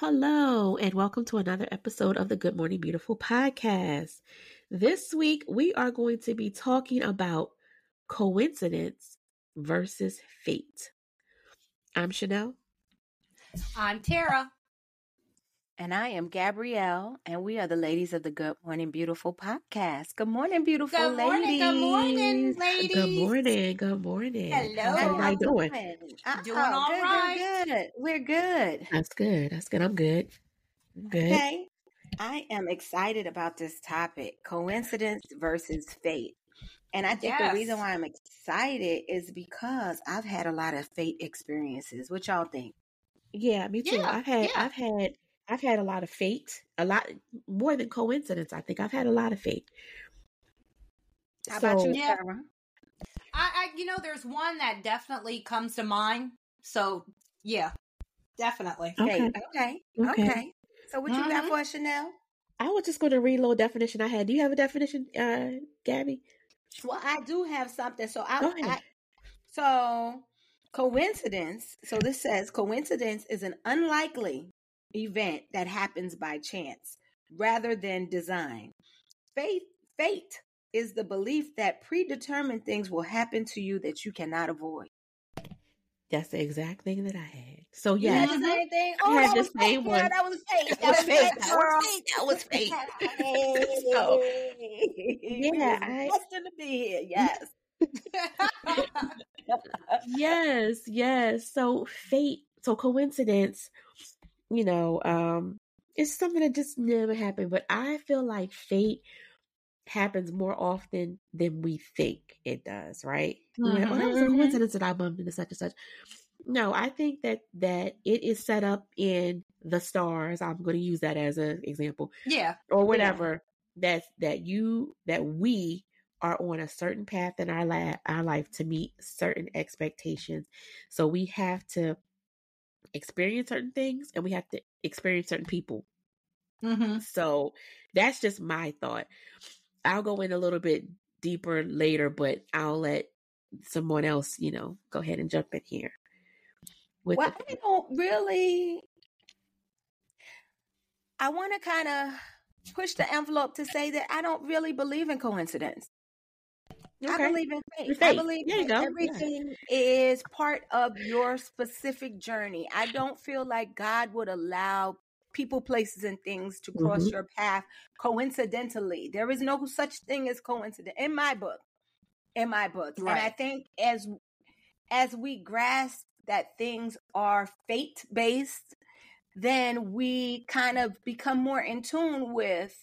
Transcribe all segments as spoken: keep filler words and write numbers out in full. Hello, and welcome to another episode of the Good Morning Beautiful podcast. This week, we are going to be talking about coincidence versus fate. I'm Chanel. I'm Tara. And I am Gabrielle, and we are the ladies of the Good Morning Beautiful podcast. Good morning, beautiful good ladies. Good morning, good morning, ladies. Good morning, good morning. Hello. How are everybody doing? Doing, uh-oh, doing all good, right. Good, good. We're good. That's good. That's good. I'm good. I'm good. Okay. I am excited about this topic, coincidence versus fate. And I think yes. the reason why I'm excited is because I've had a lot of fate experiences. What y'all think? Yeah, me too. Yeah, I've had, yeah. I've had, I've had a lot of fate, a lot more than coincidence. I think I've had a lot of fate. How so, about you, Sarah? Yeah. I, I, you know, there's one that definitely comes to mind. So yeah, definitely. Okay. Okay. Okay. okay. So what you mm-hmm. got for us, Chanel? I was just going to read a little definition I had. Do you have a definition, uh, Gabby? Well, I do have something. So I, I so coincidence. So this says coincidence is an unlikely event that happens by chance rather than design. Faith, fate is the belief that predetermined things will happen to you that you cannot avoid. That's the exact thing that I had. So yeah, you had the same thing. Oh, I had that the was same fate. one. Yeah, that was fate. That, that was fate. That was fate. That was fate. So, yeah, I destined to be here. Yes. yes. Yes. So fate. So coincidence. You know, um, it's something that just never happened. But I feel like fate happens more often than we think it does, right? Mm-hmm. You know, oh, that was a coincidence that I bumped into such and such. No, I think that that it is set up in the stars. I'm going to use that as an example. Yeah. Or whatever. Yeah. That that you that we are on a certain path in our la- our life to meet certain expectations. So we have to experience certain things and we have to experience certain people. Mm-hmm. So that's just my thought. I'll go in a little bit deeper later, but I'll let someone else, you know, go ahead and jump in here. With well, the- I don't really, I want to kind of push the envelope to say that I don't really believe in coincidence. Okay. I believe in faith. I believe there you go. everything yeah. is part of your specific journey. I don't feel like God would allow people, places, and things to cross mm-hmm. your path coincidentally. There is no such thing as coincidence in my book. In my book, right. And I think as as we grasp that things are fate based, then we kind of become more in tune with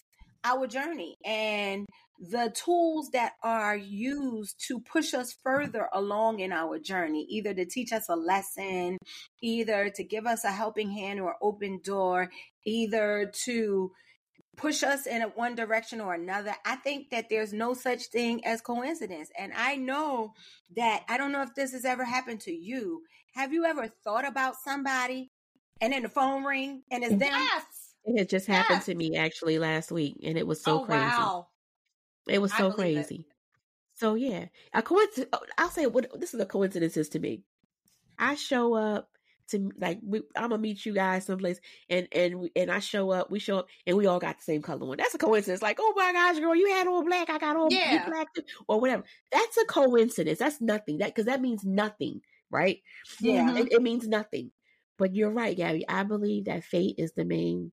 our journey and the tools that are used to push us further along in our journey, either to teach us a lesson, either to give us a helping hand or open door, either to push us in one direction or another. I think that there's no such thing as coincidence. And I know that, I don't know if this has ever happened to you. Have you ever thought about somebody and then the phone ring and it's them? Yes. It just yes. happened to me actually last week. And it was so oh, crazy. Wow. It was so crazy. It. So yeah, a coincidence. I'll say what this is a coincidence is to me. I show up to like we, I'm gonna meet you guys someplace, and and we, and I show up. We show up, and we all got the same color one. That's a coincidence. Like, oh my gosh, girl, you had all black. I got all yeah. black, or whatever. That's a coincidence. That's nothing. That because that means nothing, right? Yeah, mm-hmm. it, it means nothing. But you're right, Gabby. I believe that fate is the main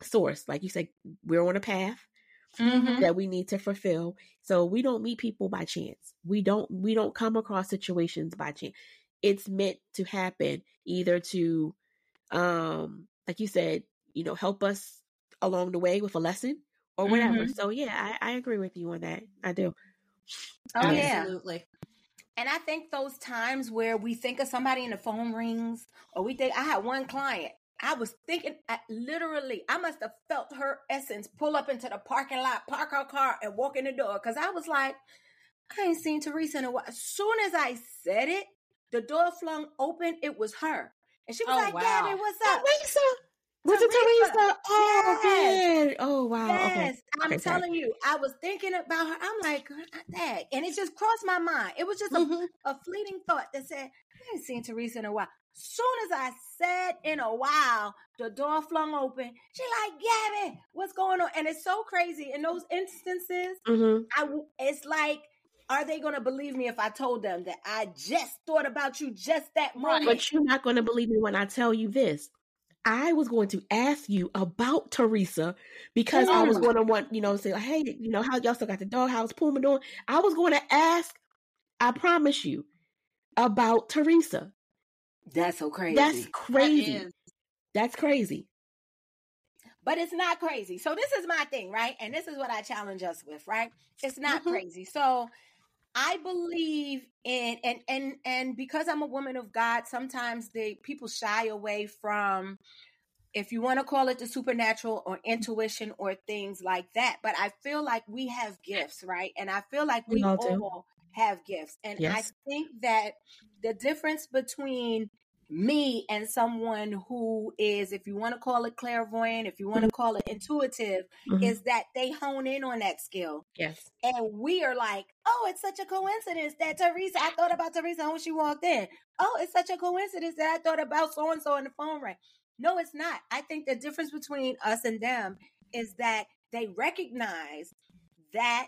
source. Like you said, we're on a path. Mm-hmm. That we need to fulfill. So we don't meet people by chance. We don't we don't come across situations by chance. It's meant to happen either to um like you said, you know, help us along the way with a lesson or whatever. Mm-hmm. So yeah, I, I agree with you on that. I do. Oh yeah. Absolutely. And I think those times where we think of somebody and the phone rings or we think I had one client. I was thinking, I, literally, I must have felt her essence pull up into the parking lot, park her car, and walk in the door. Because I was like, I ain't seen Teresa in a while. As soon as I said it, the door flung open. It was her. And she was oh, like, wow. Gabby, what's up? Teresa. Was it Teresa? Oh, yes. man. Oh, wow. Yes. Okay. I'm okay. telling you, I was thinking about her. I'm like, that. And it just crossed my mind. It was just mm-hmm. a, a fleeting thought that said, I ain't seen Teresa in a while. Soon as I said in a while, the door flung open. She like, Gabby, what's going on? And it's so crazy. In those instances, mm-hmm. I, it's like, are they going to believe me if I told them that I just thought about you just that morning? But you're not going to believe me when I tell you this. I was going to ask you about Teresa because mm. I was going to want, you know, say, hey, you know, how y'all still got the dog? How's Puma doing? I was going to ask, I promise you, about Teresa. That's so crazy. That's crazy. That That's crazy. But it's not crazy. So this is my thing, right? And this is what I challenge us with, right? It's not mm-hmm. crazy. So I believe in, and and and because I'm a woman of God, sometimes the people shy away from, if you want to call it the supernatural or intuition or things like that. But I feel like we have gifts, right? And I feel like we, we all, all have gifts. And yes. I think that the difference between me and someone who is, if you want to call it clairvoyant, if you want to call it intuitive, mm-hmm. is that they hone in on that skill. Yes. And we are like, oh, it's such a coincidence that Teresa, I thought about Teresa when she walked in. Oh, it's such a coincidence that I thought about so-and-so and the phone rang. No, it's not. I think the difference between us and them is that they recognize that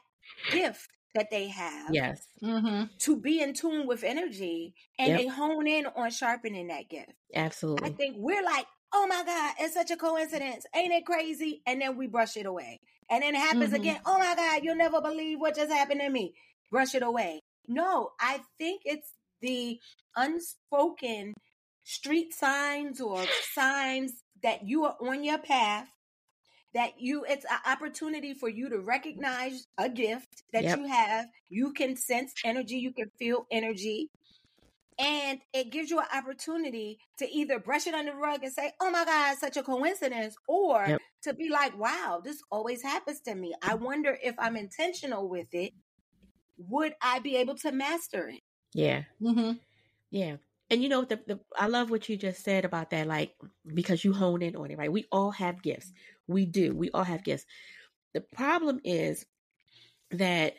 gift that they have yes. mm-hmm. to be in tune with energy, and yep. they hone in on sharpening that gift. Absolutely. I think we're like, oh my God, it's such a coincidence. Ain't it crazy? And then we brush it away. And then it happens mm-hmm. again. Oh my God, you'll never believe what just happened to me. Brush it away. No, I think it's the unspoken street signs or signs that you are on your path, that you, it's an opportunity for you to recognize a gift that yep. you have. You can sense energy. You can feel energy. And it gives you an opportunity to either brush it under the rug and say, oh my God, such a coincidence. Or yep. to be like, wow, this always happens to me. I wonder if I'm intentional with it, would I be able to master it? Yeah. Mm-hmm. Yeah. And you know, the, the, I love what you just said about that, like, because you hone in on it, right? We all have gifts. We do. We all have gifts. The problem is that,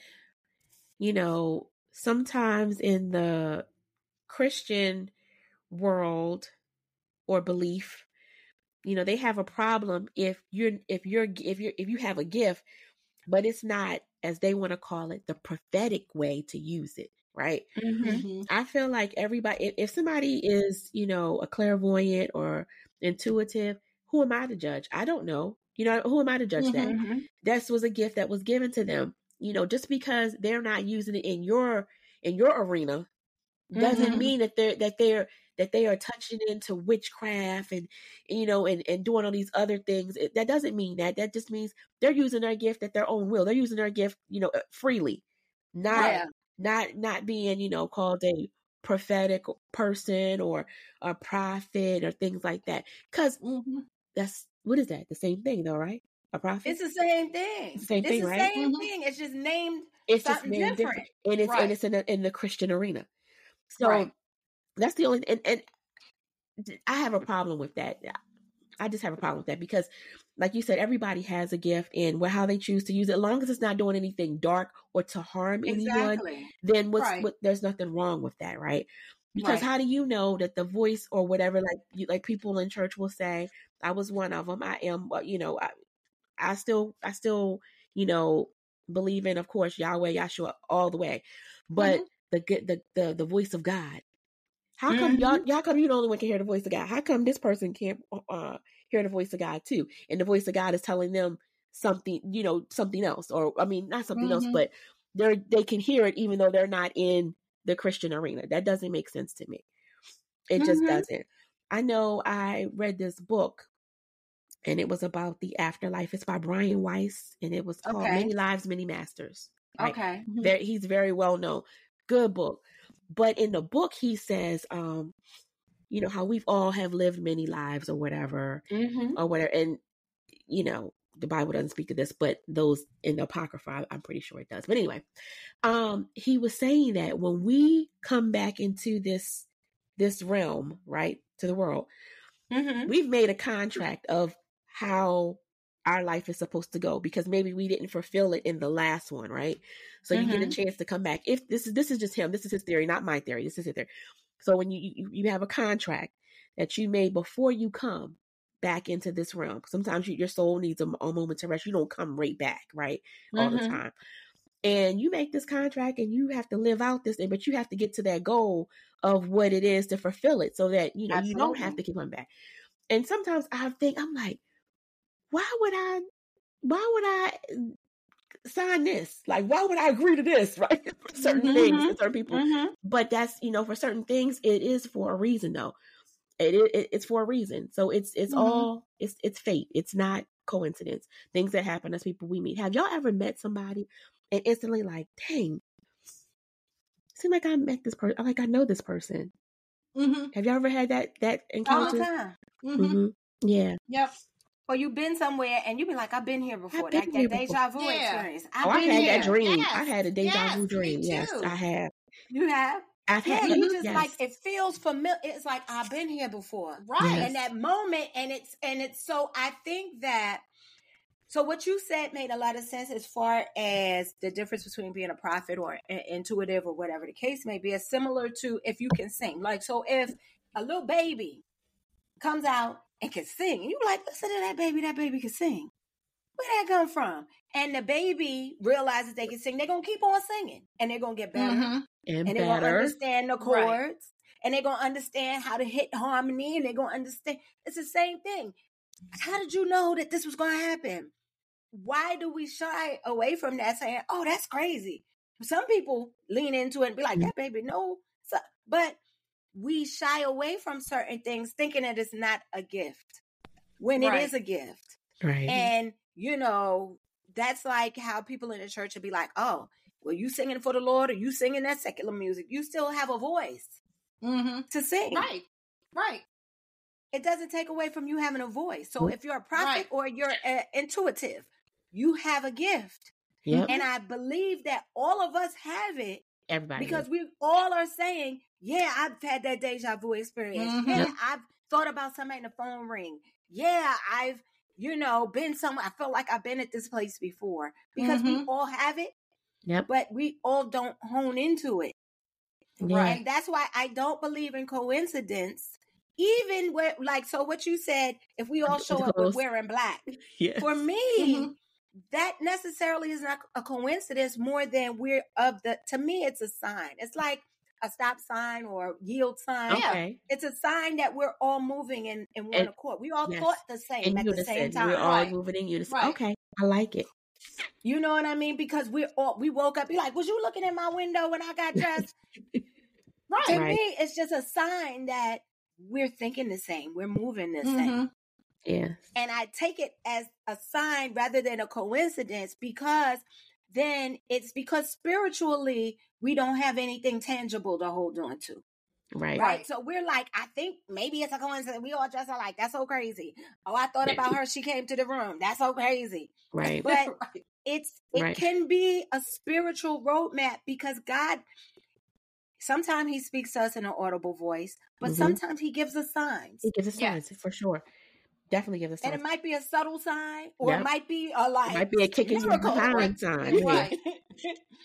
you know, sometimes in the Christian world or belief, you know, they have a problem if you're, if you're, if you're, if you have a gift, but it's not, as they want to call it, the prophetic way to use it. Right. Mm-hmm. I feel like everybody, if, if somebody is, you know, a clairvoyant or intuitive, who am I to judge? I don't know. You know, who am I to judge mm-hmm. that? This was a gift that was given to them, you know, just because they're not using it in your, in your arena doesn't mm-hmm. mean that they're, that they're, that they are touching into witchcraft and, you know, and, and doing all these other things. It, that doesn't mean that. That just means they're using their gift at their own will. They're using their gift, you know, freely, not, yeah. Not not being, you know, called a prophetic person or a prophet or things like that. Because mm-hmm. that's, what is that? The same thing though, right? A prophet? It's the same thing. Same it's thing, the right? same mm-hmm. thing. It's just named it's something just named different. different. And it's, right. and it's in, a, in the Christian arena. So right. that's the only, and, and I have a problem with that. I just have a problem with that because, like you said, everybody has a gift, and how they choose to use it, as long as it's not doing anything dark or to harm exactly. anyone, then what's, right. what, there's nothing wrong with that, right? Because right. how do you know that the voice or whatever, like you, like people in church will say, I was one of them. I am, you know, I, I still, I still, you know, believe in, of course, Yahweh, Yahshua, all the way, but mm-hmm. the, the the the voice of God. How come mm-hmm. y'all, y'all come you the only one can hear the voice of God? How come this person can't uh, hear the voice of God too? And the voice of God is telling them something, you know, something else, or I mean, not something mm-hmm. else, but they're, they can hear it even though they're not in the Christian arena. That doesn't make sense to me. It mm-hmm. just doesn't. I know I read this book and it was about the afterlife. It's by Brian Weiss and it was called okay. Many Lives, Many Masters. Right? Okay. Mm-hmm. Very, he's very well known. Good book. But in the book, he says, um, you know, how we've all have lived many lives or whatever, mm-hmm. or whatever. And, you know, the Bible doesn't speak to this, but those in the Apocrypha, I'm pretty sure it does. But anyway, um, he was saying that when we come back into this, this realm, right, to the world, mm-hmm. we've made a contract of how our life is supposed to go because maybe we didn't fulfill it in the last one. Right. So mm-hmm. you get a chance to come back. If this is, this is just him, this is his theory, not my theory. This is his theory. So when you, you, you have a contract that you made before you come back into this realm, sometimes you, your soul needs a, a moment to rest. You don't come right back, right? Mm-hmm. All the time. And you make this contract and you have to live out this thing, but you have to get to that goal of what it is to fulfill it so that, you know, Absolutely. You don't have to keep coming back. And sometimes I think, I'm like, why would I, why would I sign this? Like, why would I agree to this? Right. For certain mm-hmm. things, for certain people. Mm-hmm. But that's, you know, for certain things, it is for a reason though. It, it It's for a reason. So it's, it's mm-hmm. all, it's, it's fate. It's not coincidence. Things that happen as people we meet. Have y'all ever met somebody and instantly like, dang, seem like I met this person. Like, I know this person. Mm-hmm. Have y'all ever had that, that encounter? All the time. Mm-hmm. Mm-hmm. Yeah. Yep. Or you've been somewhere and you've been like, I've been here before. I've been that here that before. Deja vu yeah. experience. I've oh, been I had here. That dream. Yes. I had a deja yes, vu dream. Yes, I have. You have? I've yeah, had. You just yes. like, it feels familiar. It's like, I've been here before. Right. Yes. And that moment. And it's, and it's, so I think that, so what you said made a lot of sense as far as the difference between being a prophet or intuitive or whatever the case may be. It's similar to if you can sing. Like, so if a little baby comes out and can sing, and you're like, listen to that baby, that baby can sing. Where that come from? And the baby realizes they can sing. They're going to keep on singing and they're going to get better. Mm-hmm. And, and they're going to understand the chords right. and they're going to understand how to hit harmony and they're going to understand. It's the same thing. How did you know that this was going to happen? Why do we shy away from that saying, oh, that's crazy? Some people lean into it and be like, that baby, no. So, but we shy away from certain things thinking that it's not a gift when right. it is a gift. Right. And, you know, that's like how people in the church would be like, oh, well, you singing for the Lord or you singing that secular music. You still have a voice mm-hmm. to sing. Right, right. It doesn't take away from you having a voice. So if you're a prophet right. or you're uh, intuitive, you have a gift. Yep. And I believe that all of us have it. Everybody. Because is. We all are saying, yeah, I've had that deja vu experience. Mm-hmm. Yeah, I've thought about somebody in the phone ring. Yeah, I've, you know, been somewhere. I felt like I've been at this place before. Because mm-hmm. we all have it. Yep. But we all don't hone into it. Yeah. Right. And that's why I don't believe in coincidence. Even where, like, so what you said, if we all show up with wearing black, yes. for me, mm-hmm. that necessarily is not a coincidence more than we're of the, to me, it's a sign. It's like a stop sign or yield sign. Okay. It's a sign that we're all moving in, in one and, accord. We all yes. thought the same in at unison. The same time. We're all right. moving in unison. Right. Okay. I like it. You know what I mean? Because we're all, we woke up, be like, was you looking in my window when I got dressed? right. To right. me, it's just a sign that we're thinking the same. We're moving the mm-hmm. same. Yeah. And I take it as a sign rather than a coincidence because then it's because spiritually we don't have anything tangible to hold on to. Right. Right. So we're like, I think maybe it's a coincidence. We all just are like, that's so crazy. Oh, I thought about her. She came to the room. That's so crazy. Right. But right. it's, it right. can be a spiritual roadmap because God, sometimes he speaks to us in an audible voice, but mm-hmm. sometimes he gives us signs. He gives us signs, yes. for sure. Definitely gives us signs. And it might be a subtle sign, or yep. it might be a like, it might be a kicking you behind sign. Right.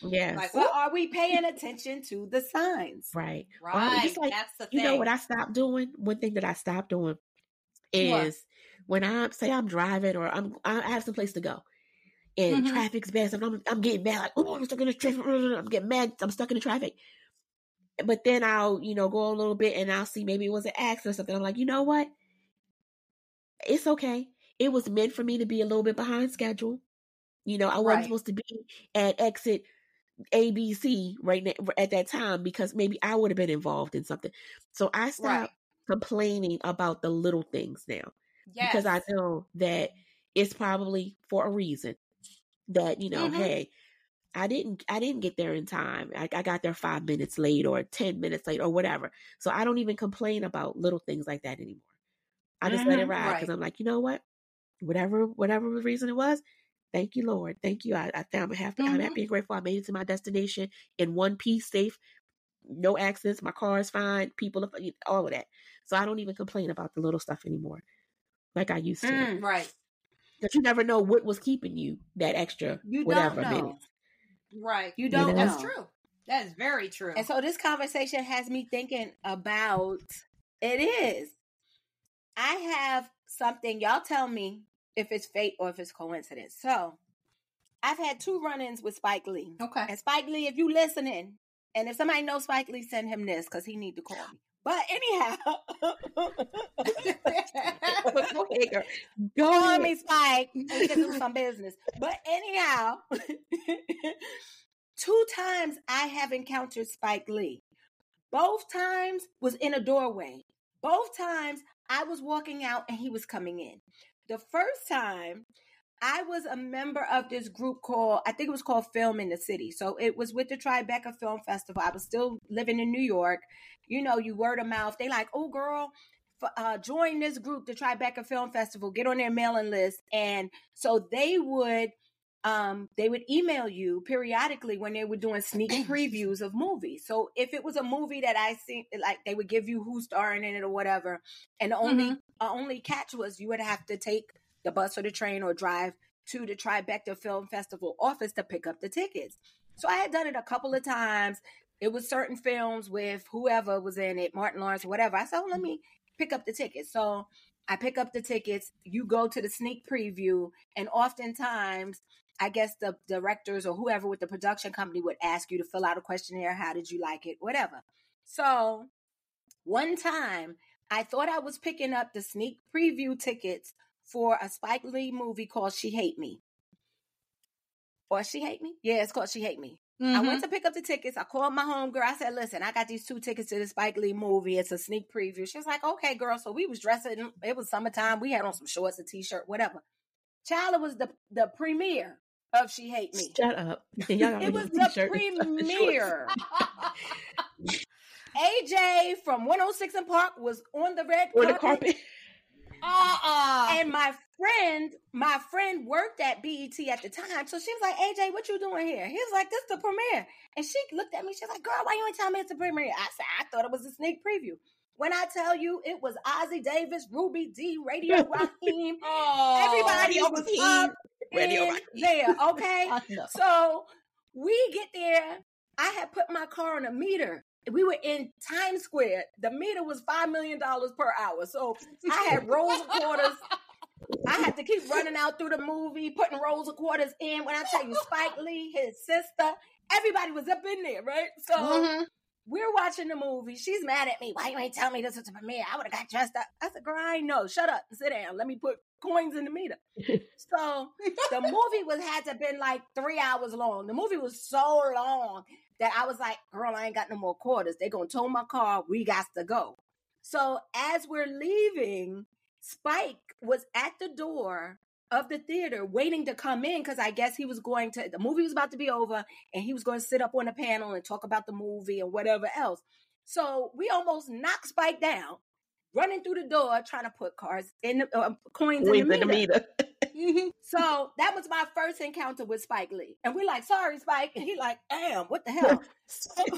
yes. Like, well, are we paying attention to the signs? Right. Right. Just like, that's the thing. You know what I stopped doing? One thing that I stopped doing is what? When I say I'm driving or I'm I have some place to go. And mm-hmm. traffic's bad. And I'm, I'm getting mad. Like, oh, I'm stuck in the traffic. I'm getting mad. I'm stuck in the traffic. But then I'll, you know, go a little bit and I'll see maybe it was an accident or something. I'm like, you know what? It's okay. It was meant for me to be a little bit behind schedule. You know, I wasn't right. supposed to be at exit A B C right now, at that time because maybe I would have been involved in something. So I stopped right. complaining about the little things now yes. because I know that it's probably for a reason that, you know, mm-hmm. hey, I didn't, I didn't get there in time. I, I got there five minutes late or ten minutes late or whatever. So I don't even complain about little things like that anymore. I just mm-hmm, let it ride because right. I'm like, you know what? Whatever, whatever the reason it was, thank you, Lord. Thank you. I, I found I'm happy, mm-hmm. I'm happy and grateful. I made it to my destination in one piece, safe, no accidents. My car is fine. People, all of that. So I don't even complain about the little stuff anymore. Like I used to. Mm, right. Because you never know what was keeping you that extra, you whatever. Don't know. Minute. Right. You don't. You know? That's true. That is very true. And so this conversation has me thinking about, it is. I have something, y'all tell me if it's fate or if it's coincidence. So I've had two run-ins with Spike Lee. Okay. And Spike Lee, if you listening, and if somebody knows Spike Lee, send him this because he need to call me. But anyhow, go ahead, girl. Go on me, Spike. We can do some business. But anyhow, two times I have encountered Spike Lee. Both times was in a doorway. Both times I was walking out and he was coming in. The first time, I was a member of this group called, I think it was called Film in the City. So it was with the Tribeca Film Festival. I was still living in New York. You know, you word of mouth. They like, oh, girl, f- uh, join this group, the Tribeca Film Festival. Get on their mailing list. And so they would, um, they would email you periodically when they were doing sneak previews of movies. So if it was a movie that I seen, like they would give you who's starring in it or whatever. And the only, mm-hmm. uh, only catch was you would have to take the bus or the train or drive to the Tribeca Film Festival office to pick up the tickets. So I had done it a couple of times. It was certain films with whoever was in it, Martin Lawrence or whatever. I said, oh, let me pick up the tickets. So I pick up the tickets. You go to the sneak preview. And oftentimes, I guess the directors or whoever with the production company would ask you to fill out a questionnaire. How did you like it? Whatever. So one time, I thought I was picking up the sneak preview tickets for a Spike Lee movie called She Hate Me. Or She Hate Me? Yeah, it's called She Hate Me. Mm-hmm. I went to pick up the tickets. I called my homegirl. I said, listen, I got these two tickets to the Spike Lee movie. It's a sneak preview. She was like, okay, girl. So we was dressing. It was summertime. We had on some shorts, a t-shirt, whatever. Child, it was the, the premiere of She Hate Me. Shut up. Y'all it was the premiere. A J from one oh six and Park was on the red carpet. The carpet. Uh-uh. And my friend, my friend worked at B E T at the time. So she was like, A J, what you doing here? He was like, this is the premiere. And she looked at me. She was like, girl, why you ain't telling me it's the premiere? I said, I thought it was a sneak preview. When I tell you, it was Ozzie Davis, Ruby Dee, Radio Raheem. Oh, everybody Radio was Raheem. Up Radio Raheem. There, okay? So we get there. I had put my car on a meter. We were in Times Square. The meter was five million dollars per hour. So I had rolls of quarters. I had to keep running out through the movie, putting rolls of quarters in. When I tell you, Spike Lee, his sister, everybody was up in there, right? So mm-hmm. we're watching the movie. She's mad at me. Why you ain't telling me this was the premiere? I would have got dressed up. I said, girl, I know. Shut up and sit down. Let me put coins in the meter. So the movie was had to have been like three hours long. The movie was so long that I was like, girl, I ain't got no more quarters. They're going to tow my car. We got to go. So as we're leaving, Spike was at the door of the theater waiting to come in because I guess he was going to, the movie was about to be over and he was going to sit up on a panel and talk about the movie and whatever else. So we almost knocked Spike down, running through the door, trying to put cars in the, uh, coins in the meter. In the meter. Mm-hmm. So that was my first encounter with Spike Lee. And we're like, sorry, Spike. And he like, damn, what the hell? Sorry,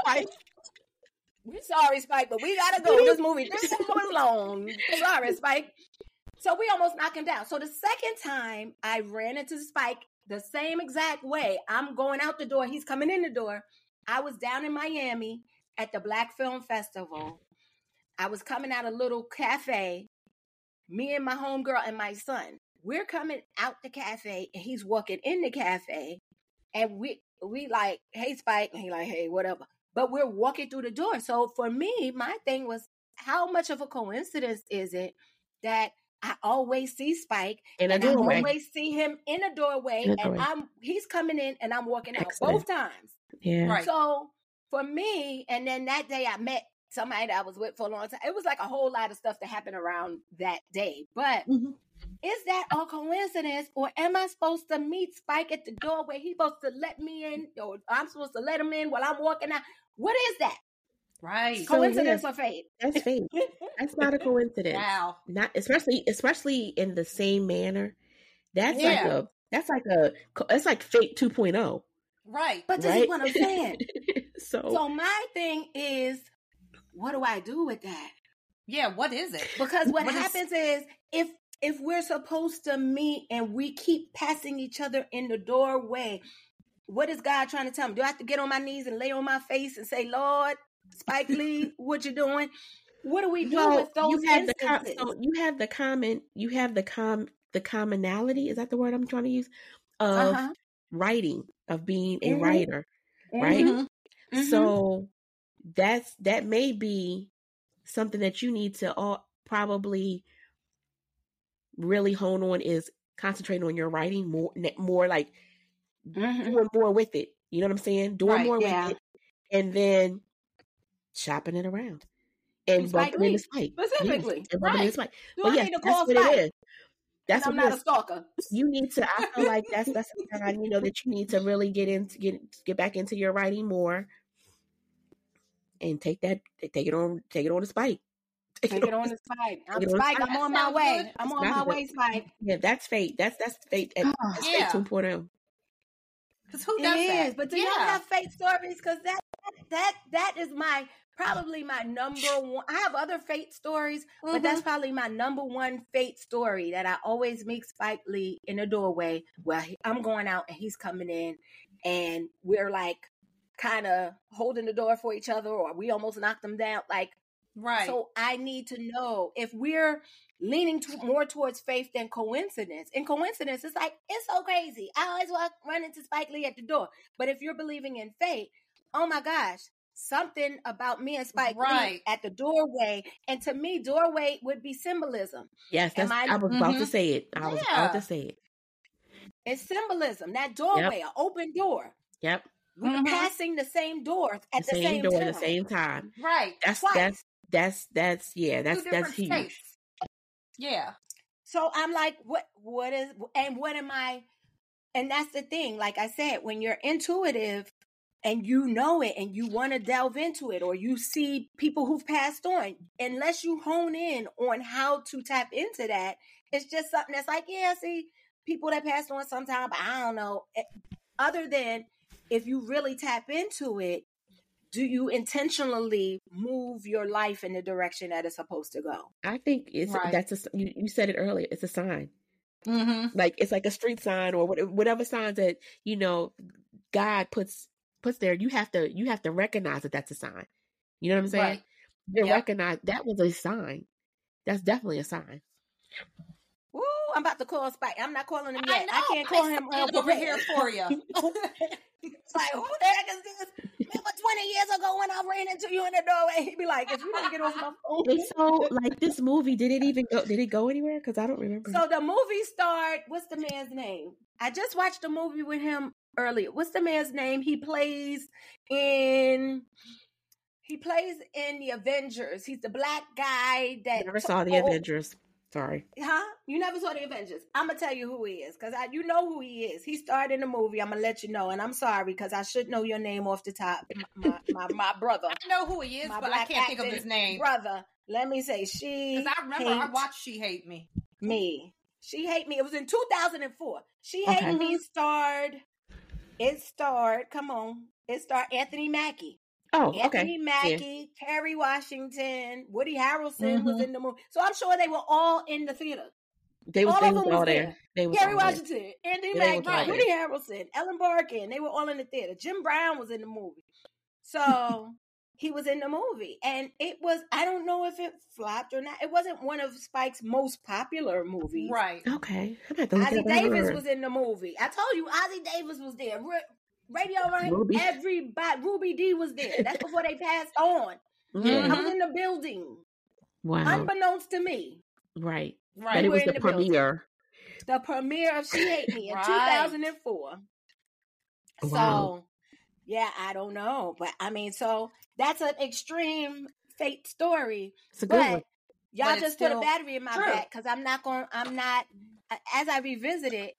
Spike. We're sorry, Spike, but we got to go. This movie, this one alone. Sorry, Spike. So we almost knocked him down. So the second time I ran into Spike the same exact way. I'm going out the door. He's coming in the door. I was down in Miami at the Black Film Festival. I was coming out a little cafe, me and my homegirl and my son. We're coming out the cafe, and he's walking in the cafe, and we we like, hey, Spike, and he like, hey, whatever. But we're walking through the door. So for me, my thing was, how much of a coincidence is it that I always see Spike, in a and doorway. I always see him in a doorway, in a doorway. and I'm he's coming in, and I'm walking out. Excellent. Both times. Yeah. Right. So for me, and then that day I met somebody that I was with for a long time. It was like a whole lot of stuff that happened around that day. But mm-hmm. is that a coincidence, or am I supposed to meet Spike at the doorway? He's supposed to let me in, or I'm supposed to let him in while I'm walking out. What is that? Right. Coincidence so, yes, or fate? That's fate. That's not a coincidence. Wow. Not especially especially in the same manner. That's yeah. like a that's like a that's like fate two point oh. Right. But this right? is what I'm saying. so So my thing is, what do I do with that? Yeah, what is it? Because what, what happens is, is if if we're supposed to meet and we keep passing each other in the doorway, what is God trying to tell me? Do I have to get on my knees and lay on my face and say, Lord, Spike Lee, what you doing? What do we do well, with those you have instances? The com- so you have the common, you have the com, the commonality. Is that the word I'm trying to use? Of uh-huh. writing, of being a mm-hmm. writer, mm-hmm. right? Mm-hmm. So that's that may be something that you need to all probably really hone on, is concentrating on your writing more, more like mm-hmm. doing more with it. You know what I'm saying? Doing right, more yeah. with it, and then shopping it around. And bumping in the Spike. Specifically. Yes, right. In Spike. Do but I yes, need to call that's Spike? What it is. That's and what I'm not is. A stalker. You need to, I feel like that's that's I you know that you need to really get into get get back into your writing more and take that take it on take it on the Spike. Take, take it on the Spike. I'm Spike, I'm on my way. Good. I'm on my way, Spike. Yeah, that's fate. That's that's fate at oh, yeah. two point oh. Because who does it that? Is, but do yeah. y'all have fake stories? Because that that that is my probably my number one. I have other fate stories, mm-hmm. but that's probably my number one fate story, that I always meet Spike Lee in the doorway where I'm going out and he's coming in, and we're like kind of holding the door for each other, or we almost knocked him down. Like, right. So I need to know if we're leaning to, more towards faith than coincidence. And coincidence, it's like, it's so crazy. I always walk, run into Spike Lee at the door. But if you're believing in fate, oh my gosh, something about me and Spike right. Lee at the doorway. And to me, doorway would be symbolism. Yes, that's, I, I was about mm-hmm. to say it. I yeah. was about to say it. It's symbolism. That doorway, yep. an open door. Yep. We're mm-hmm. passing the same doors at the, the same, same door time. At the same time. Right. That's Twice. that's that's that's yeah, that's that's huge. States. Yeah. So I'm like, what what is and what am I? And that's the thing. Like I said, when you're intuitive and you know it and you want to delve into it, or you see people who've passed on, unless you hone in on how to tap into that, it's just something that's like, yeah, see, people that passed on sometime, but I don't know. Other than if you really tap into it, do you intentionally move your life in the direction that it's supposed to go? I think it's right. that's a, you, you said it earlier. It's a sign, mm-hmm. like it's like a street sign or whatever, whatever signs that you know God puts puts there. You have to you have to recognize that that's a sign. You know what I'm saying? Right. You yep. recognize that was a sign. That's definitely a sign. Woo! I'm about to call Spike. I'm not calling him yet. I, I can't call I him uh, over here for you. It's like, who the heck is this? Remember twenty years ago when I ran into you in the doorway? He'd be like, if you don't get off my phone. And so, like, this movie, did it even go, did it go anywhere? Because I don't remember. So the movie starred, what's the man's name? I just watched a movie with him earlier. What's the man's name? He plays in, he plays in the Avengers. He's the black guy that. Never saw the oh, Avengers. Sorry. Huh? You never saw the Avengers. I'm going to tell you who he is, because you know who he is. He starred in the movie. I'm going to let you know. And I'm sorry, because I should know your name off the top. My my, my brother. I know who he is, my but I can't think of his name. Brother. Let me say she. Because I remember I watched She Hate Me. Me. She Hate Me. It was in two thousand four. She Hate okay. Me starred. It starred. Come on. It starred Anthony Mackie. Oh, Anthony okay. Anthony Mackie, yeah. Kerry Washington, Woody Harrelson mm-hmm. was in the movie. So I'm sure they were all in the theater. They were all, they was all there. there. They Kerry Washington, there. Anthony yeah, Mackie, Woody there. Harrelson, Ellen Barkin, they were all in the theater. Jim Brown was in the movie. So he was in the movie. And it was, I don't know if it flopped or not. It wasn't one of Spike's most popular movies. Right. Okay. Ozzie Davis was in the movie. I told you, Ozzie Davis was there. Re- Radio Ryan, Ruby. Everybody. Ruby Dee was there. That's before they passed on. Mm-hmm. I was in the building. Wow. Unbeknownst to me. Right. Right. But it was the, the premiere. Building. The premiere of She Hate Me in right. two thousand four. Wow. So, yeah, I don't know. But, I mean, so that's an extreme fate story. It's a good but one. Y'all but just put a battery in my true. Back because I'm not going, I'm not, as I revisit it,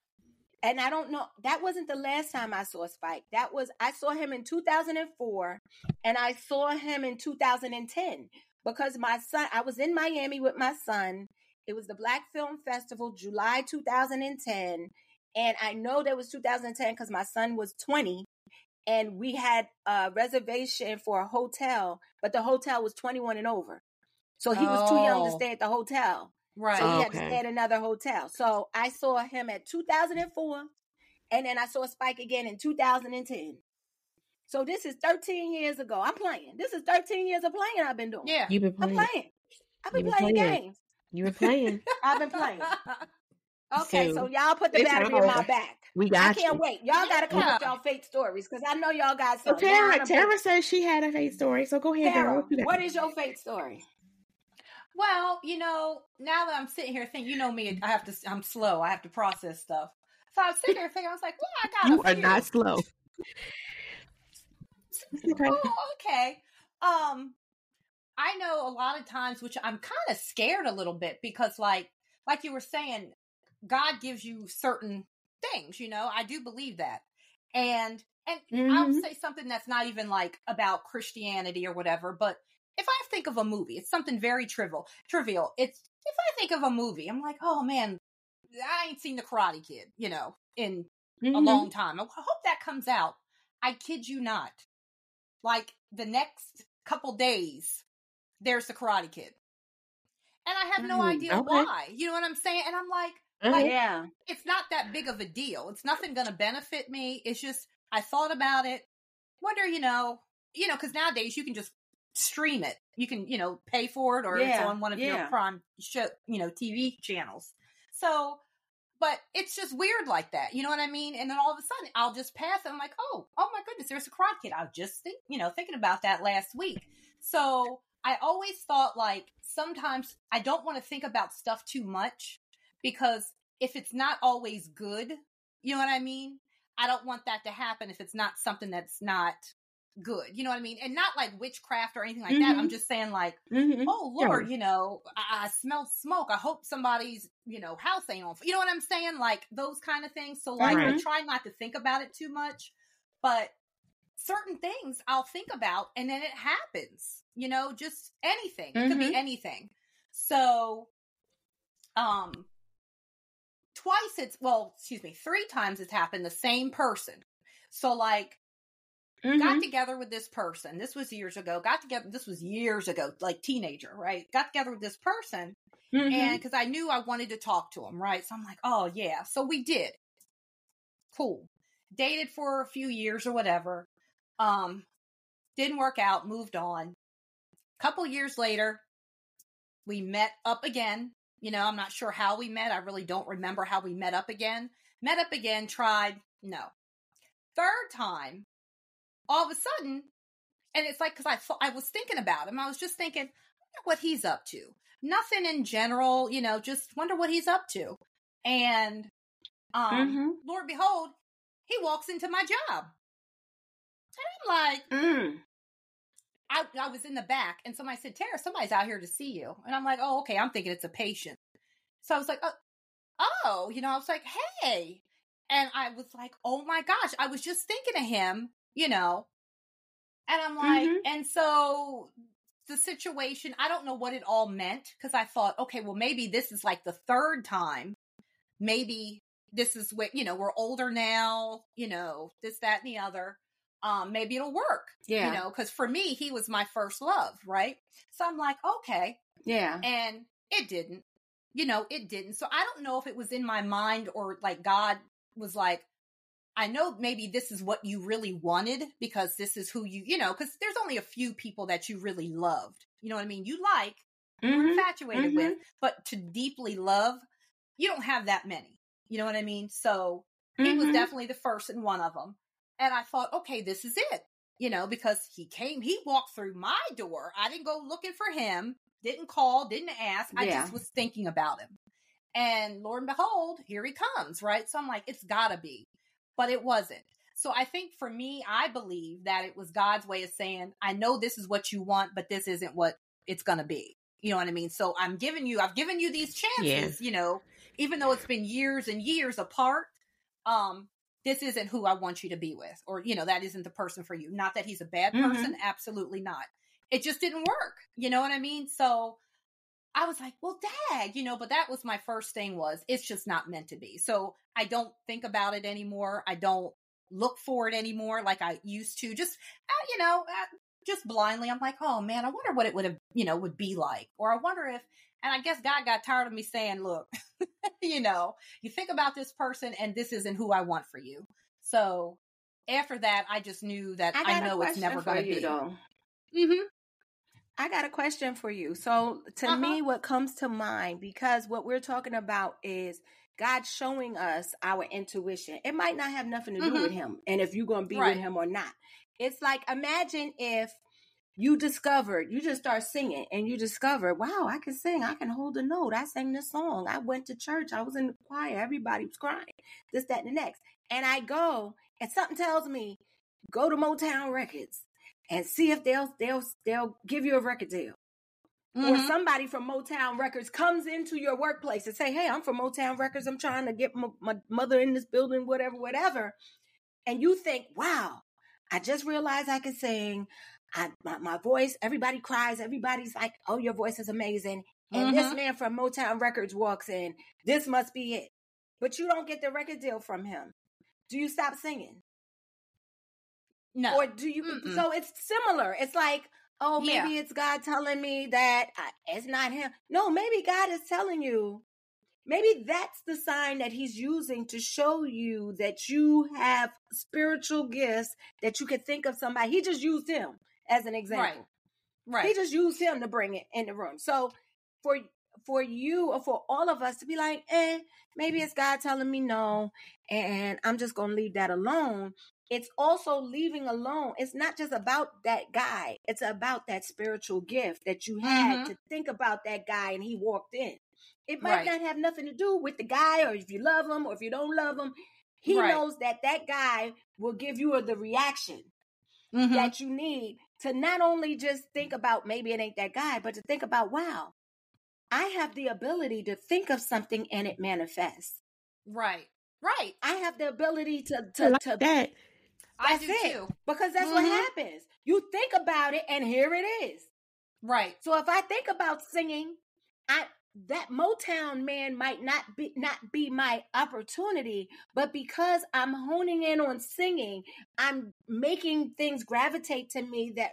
and I don't know, that wasn't the last time I saw Spike. That was, I saw him in two thousand four and I saw him in two thousand ten because my son, I was in Miami with my son. It was the Black Film Festival, July two thousand ten. And I know that was two thousand ten because my son was twenty and we had a reservation for a hotel, but the hotel was twenty-one and over. So he was oh. too young to stay at the hotel. Right. So he okay. had to stay at another hotel. So I saw him at two thousand four, and then I saw Spike again in two thousand ten. So this is thirteen years ago. I'm playing. This is thirteen years of playing I've been doing. Yeah. You've been playing. I'm playing. I've been, been playing, playing games. You were playing. I've been playing. Okay, so, so y'all put the battery in my back. We got I can't you. wait. Y'all got to come yeah. with y'all fake stories, because I know y'all got some. So Tara, Tara says she had a fake story, so go ahead, Tara, girl. What is your fake story? Well, you know, now that I'm sitting here thinking, you know me, I have to, I'm slow. I have to process stuff. So I was sitting here thinking, I was like, well, I got you a few. You are not slow. Oh, okay. Um, I know a lot of times, which I'm kind of scared a little bit, because like, like you were saying, God gives you certain things, you know, I do believe that. And, and mm-hmm. I'll say something that's not even like about Christianity or whatever, but if I think of a movie, it's something very trivial, trivial. It's, if I think of a movie, I'm like, oh man, I ain't seen The Karate Kid, you know, in mm-hmm. a long time. I hope that comes out. I kid you not. Like the next couple days, there's The Karate Kid. And I have no mm, idea okay. why, you know what I'm saying? And I'm like, Like, yeah, it's not that big of a deal. It's nothing going to benefit me. It's just, I thought about it. Wonder, you know, you know, because nowadays you can just stream it. You can, you know, pay for it, or yeah. it's on one of yeah. your prime show, you know, T V channels. So, but it's just weird like that. You know what I mean? And then all of a sudden I'll just pass and I'm like, oh, oh my goodness, there's a Karate Kid. I was just think, you know, thinking about that last week. So I always thought, like, sometimes I don't want to think about stuff too much. Because if it's not always good, you know what I mean? I don't want that to happen if it's not something that's not good. You know what I mean? And not like witchcraft or anything like mm-hmm. that. I'm just saying like, mm-hmm. oh, Lord, yeah. you know, I, I smell smoke. I hope somebody's, you know, house ain't on. You know what I'm saying? Like those kind of things. So like mm-hmm. I try not to think about it too much. But certain things I'll think about and then it happens. You know, just anything. Mm-hmm. It could be anything. So, um... Twice it's, well, excuse me, three times it's happened, the same person. So like, mm-hmm. got together with this person. This was years ago. Got together, this was years ago, like teenager, right? Got together with this person. Mm-hmm. And because I knew I wanted to talk to him, right? So I'm like, oh yeah. So we did. Cool. Dated for a few years or whatever. Um, didn't work out, moved on. Couple years later, we met up again. You know, I'm not sure how we met. I really don't remember how we met up again. Met up again, tried, no. Third time, all of a sudden, and it's like, because I thought, I was thinking about him. I was just thinking, I wonder what he's up to. Nothing in general, you know, just wonder what he's up to. And um, mm-hmm. Lord behold, he walks into my job. And I'm like, mm. I, I was in the back and somebody said, Tara, somebody's out here to see you. And I'm like, oh, okay. I'm thinking it's a patient. So I was like, oh, oh, you know, I was like, hey. And I was like, oh my gosh, I was just thinking of him, you know, and I'm like, mm-hmm. and so the situation, I don't know what it all meant. Cause I thought, okay, well, maybe this is like the third time. Maybe this is what, you know, we're older now, you know, this, that, and the other. Um, maybe it'll work, yeah. you know, because for me, he was my first love, right? So I'm like, okay. Yeah. And it didn't, you know, it didn't. So I don't know if it was in my mind or like God was like, I know maybe this is what you really wanted because this is who you, you know, because there's only a few people that you really loved. You know what I mean? You like, mm-hmm. you're infatuated mm-hmm. with, but to deeply love, you don't have that many. You know what I mean? So mm-hmm. he was definitely the first and one of them. And I thought, okay, this is it, you know, because he came, he walked through my door. I didn't go looking for him, didn't call, didn't ask. I yeah. just was thinking about him. And Lord and behold, here he comes, right? So I'm like, it's gotta be, but it wasn't. So I think for me, I believe that it was God's way of saying, I know this is what you want, but this isn't what it's going to be. You know what I mean? So I'm giving you, I've given you these chances, yeah. you know, even though it's been years and years apart, um, this isn't who I want you to be with, or, you know, that isn't the person for you. Not that he's a bad person. Mm-hmm. Absolutely not. It just didn't work. You know what I mean? So I was like, well, dag, you know, but that was my first thing was it's just not meant to be. So I don't think about it anymore. I don't look for it anymore like I used to. Just, uh, you know, uh, just blindly, I'm like, oh man, I wonder what it would have, you know, would be like, or I wonder if, and I guess God got tired of me saying, look, you know, you think about this person and this isn't who I want for you. So after that, I just knew that I, I know it's never going to be. Though. Mm-hmm. I got a question for you. So to uh-huh. me, what comes to mind, because what we're talking about is God showing us our intuition. It might not have nothing to do mm-hmm. with him and if you're going to be right. with him or not. It's like, imagine if you discovered, you just start singing and you discover, wow, I can sing. I can hold a note. I sang this song. I went to church. I was in the choir. Everybody was crying. This, that, and the next. And I go and something tells me, go to Motown Records and see if they'll, they'll, they'll give you a record deal. Mm-hmm. Or somebody from Motown Records comes into your workplace and say, hey, I'm from Motown Records. I'm trying to get my, my mother in this building, whatever, whatever. And you think, wow, I just realized I can sing. I, my, my voice, everybody cries. Everybody's like, oh, your voice is amazing. And mm-hmm. this man from Motown Records walks in. This must be it. But you don't get the record deal from him. Do you stop singing? No. Or do you? Mm-mm. So it's similar. It's like, oh, maybe yeah. it's God telling me that I, it's not him. No, maybe God is telling you. Maybe that's the sign that he's using to show you that you have spiritual gifts, that you could think of somebody. He just used him as an example. Right. Right. He just used him to bring it in the room. So for for you or for all of us to be like, eh, maybe it's God telling me no, and I'm just going to leave that alone. It's also leaving alone. It's not just about that guy. It's about that spiritual gift that you had mm-hmm. to think about that guy and he walked in. It might right. not have nothing to do with the guy or if you love him or if you don't love him. He right. knows that that guy will give you the reaction mm-hmm. that you need to not only just think about maybe it ain't that guy, but to think about, wow, I have the ability to think of something and it manifests. Right. Right. I have the ability to, to, like to that. I do it, too. Because that's mm-hmm. what happens. You think about it and here it is. Right. So if I think about singing, I that Motown man might not be not be my opportunity, but because I'm honing in on singing, I'm making things gravitate to me that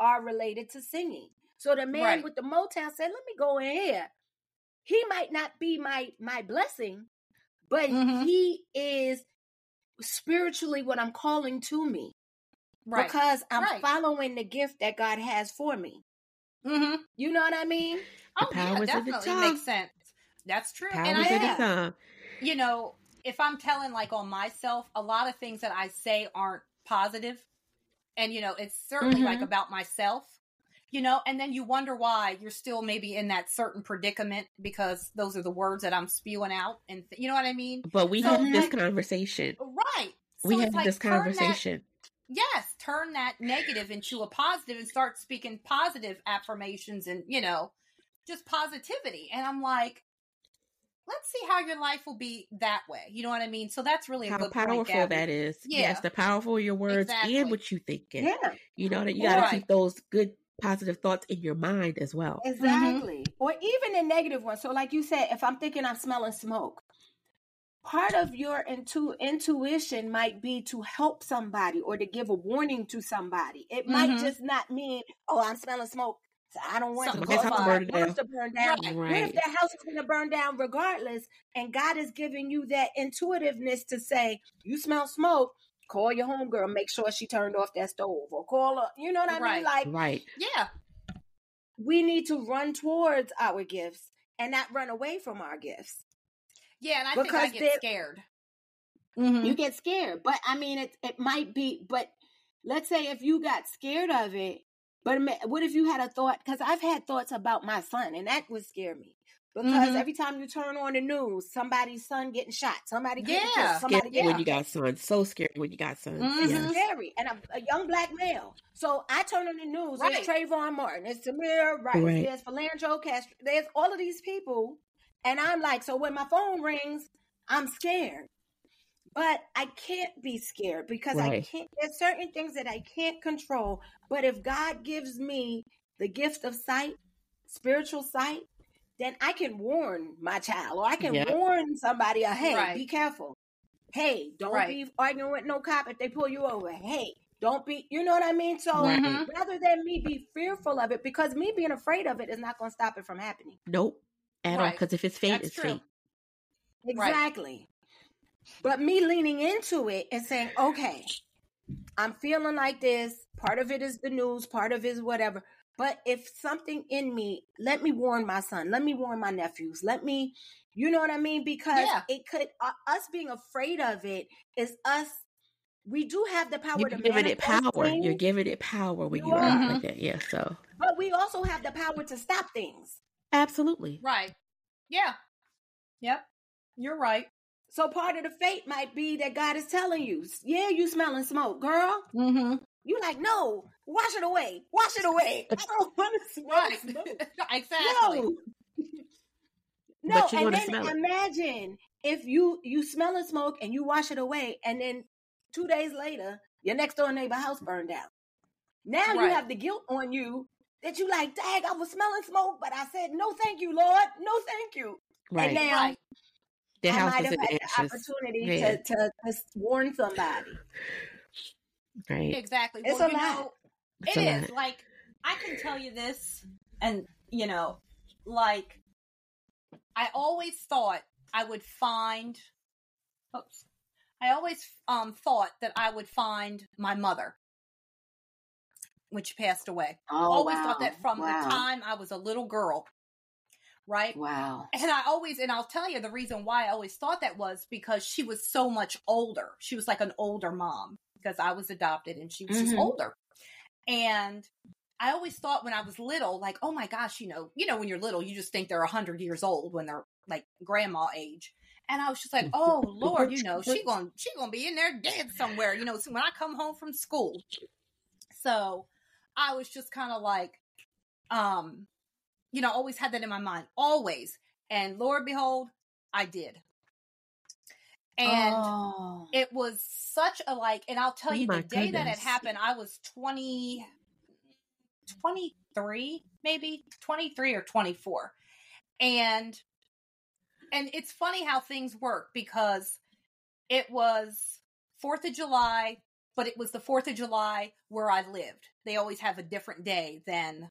are related to singing. So the man right. with the Motown said, let me go in here. He might not be my, my blessing, but mm-hmm. he is spiritually what I'm calling to me right. because I'm right. following the gift that God has for me. Mm-hmm. You know what I mean? The oh yeah, definitely makes sense. That's true. Powers and I, yeah. time. You know, if I'm telling like on myself, a lot of things that I say aren't positive, and you know, it's certainly mm-hmm. like about myself. You know, and then you wonder why you're still maybe in that certain predicament because those are the words that I'm spewing out, and th- you know what I mean. But we so have like, this conversation, right? So we have like, this conversation. That, yes, turn that negative into a positive and start speaking positive affirmations and you know, just positivity. And I'm like, let's see how your life will be that way. You know what I mean? So that's really how a good powerful point, that is. Yeah. Yes, the powerful of your words exactly. and what you thinking. Yeah, you know that you got to right. keep those good. Positive thoughts in your mind as well. Exactly. Mm-hmm. Or even the negative one. So like you said, if I'm thinking I'm smelling smoke, part of your intu- intuition might be to help somebody or to give a warning to somebody. It mm-hmm. might just not mean, oh, I'm smelling smoke. So I don't want the house to burn down. Right. What if that house is going to burn down regardless? And God is giving you that intuitiveness to say, you smell smoke. Call your homegirl, make sure she turned off that stove or call her. You know what I right, mean? Like, right. Yeah. We need to run towards our gifts and not run away from our gifts. Yeah. And I because think I get scared. Mm-hmm. You get scared. But I mean, it, it might be, but let's say if you got scared of it, but what if you had a thought? Because I've had thoughts about my son and that would scare me. Because mm-hmm. every time you turn on the news, somebody's son getting shot, somebody getting yeah. killed, somebody getting when you got sons. So scary when you got sons. Mm-hmm. Yes. Scary. And I'm a young black male. So I turn on the news. Right. There's Trayvon Martin. There's Tamir Rice. Right. There's Philando Castro. There's all of these people. And I'm like, so when my phone rings, I'm scared. But I can't be scared because right. I can't. There's certain things that I can't control. But if God gives me the gift of sight, spiritual sight, then I can warn my child or I can yep. warn somebody, or, hey, right. be careful. Hey, don't right. be arguing with no cop if they pull you over. Hey, Don't be, you know what I mean? So mm-hmm. rather than me be fearful of it, because me being afraid of it is not going to stop it from happening. Nope. At right. all. Because if it's fate, That's it's true. fate. Exactly. Right. But me leaning into it and saying, okay, I'm feeling like this. Part of it is the news. Part of it is whatever. But if something in me, let me warn my son. Let me warn my nephews. Let me, you know what I mean? Because yeah. it could, uh, us being afraid of it is us. We do have the power You're to giving it power. Things. You're giving it power when you are mm-hmm. like that. Yeah. So, but we also have the power to stop things. Absolutely. Right. Yeah. Yep. You're right. So part of the fate might be that God is telling you, yeah, you smelling smoke, girl. Mm-hmm. You like, no, wash it away. Wash it away. I don't want to smell right. smoke. Exactly. No. No, but you and then smell imagine it. If you, you smell a smoke and you wash it away, and then two days later, your next door neighbor house burned down. Now right. you have the guilt on you that you like, dang, I was smelling smoke, but I said, no, thank you, Lord. No, thank you. Right. And now right. the I house might have had anxious. the opportunity yeah. to, to, to warn somebody. Right. Exactly. It's well, a you lot. Know, it's it a is. Lot. Like, I can tell you this, and, you know, like, I always thought I would find, oops, I always um, thought that I would find my mother when she passed away. Oh, always wow. thought that from wow. the time I was a little girl, right? Wow. And I always, and I'll tell you the reason why I always thought that was because she was so much older. She was like an older mom because I was adopted and she was mm-hmm. just older. And I always thought when I was little, like, oh my gosh, you know, you know, when you're little, you just think they're one hundred years old when they're like grandma age. And I was just like, oh, Lord, you know, she gonna, she gonna be in there dead somewhere, you know, so when I come home from school. So I was just kind of like, um, you know, always had that in my mind, always. And Lord behold, I did. And oh. it was such a like, and I'll tell oh you the day goodness. that it happened, I was twenty, twenty-three, maybe twenty-three or twenty-four. And And it's funny how things work because it was fourth of July, but it was the fourth of July where I lived. They always have a different day than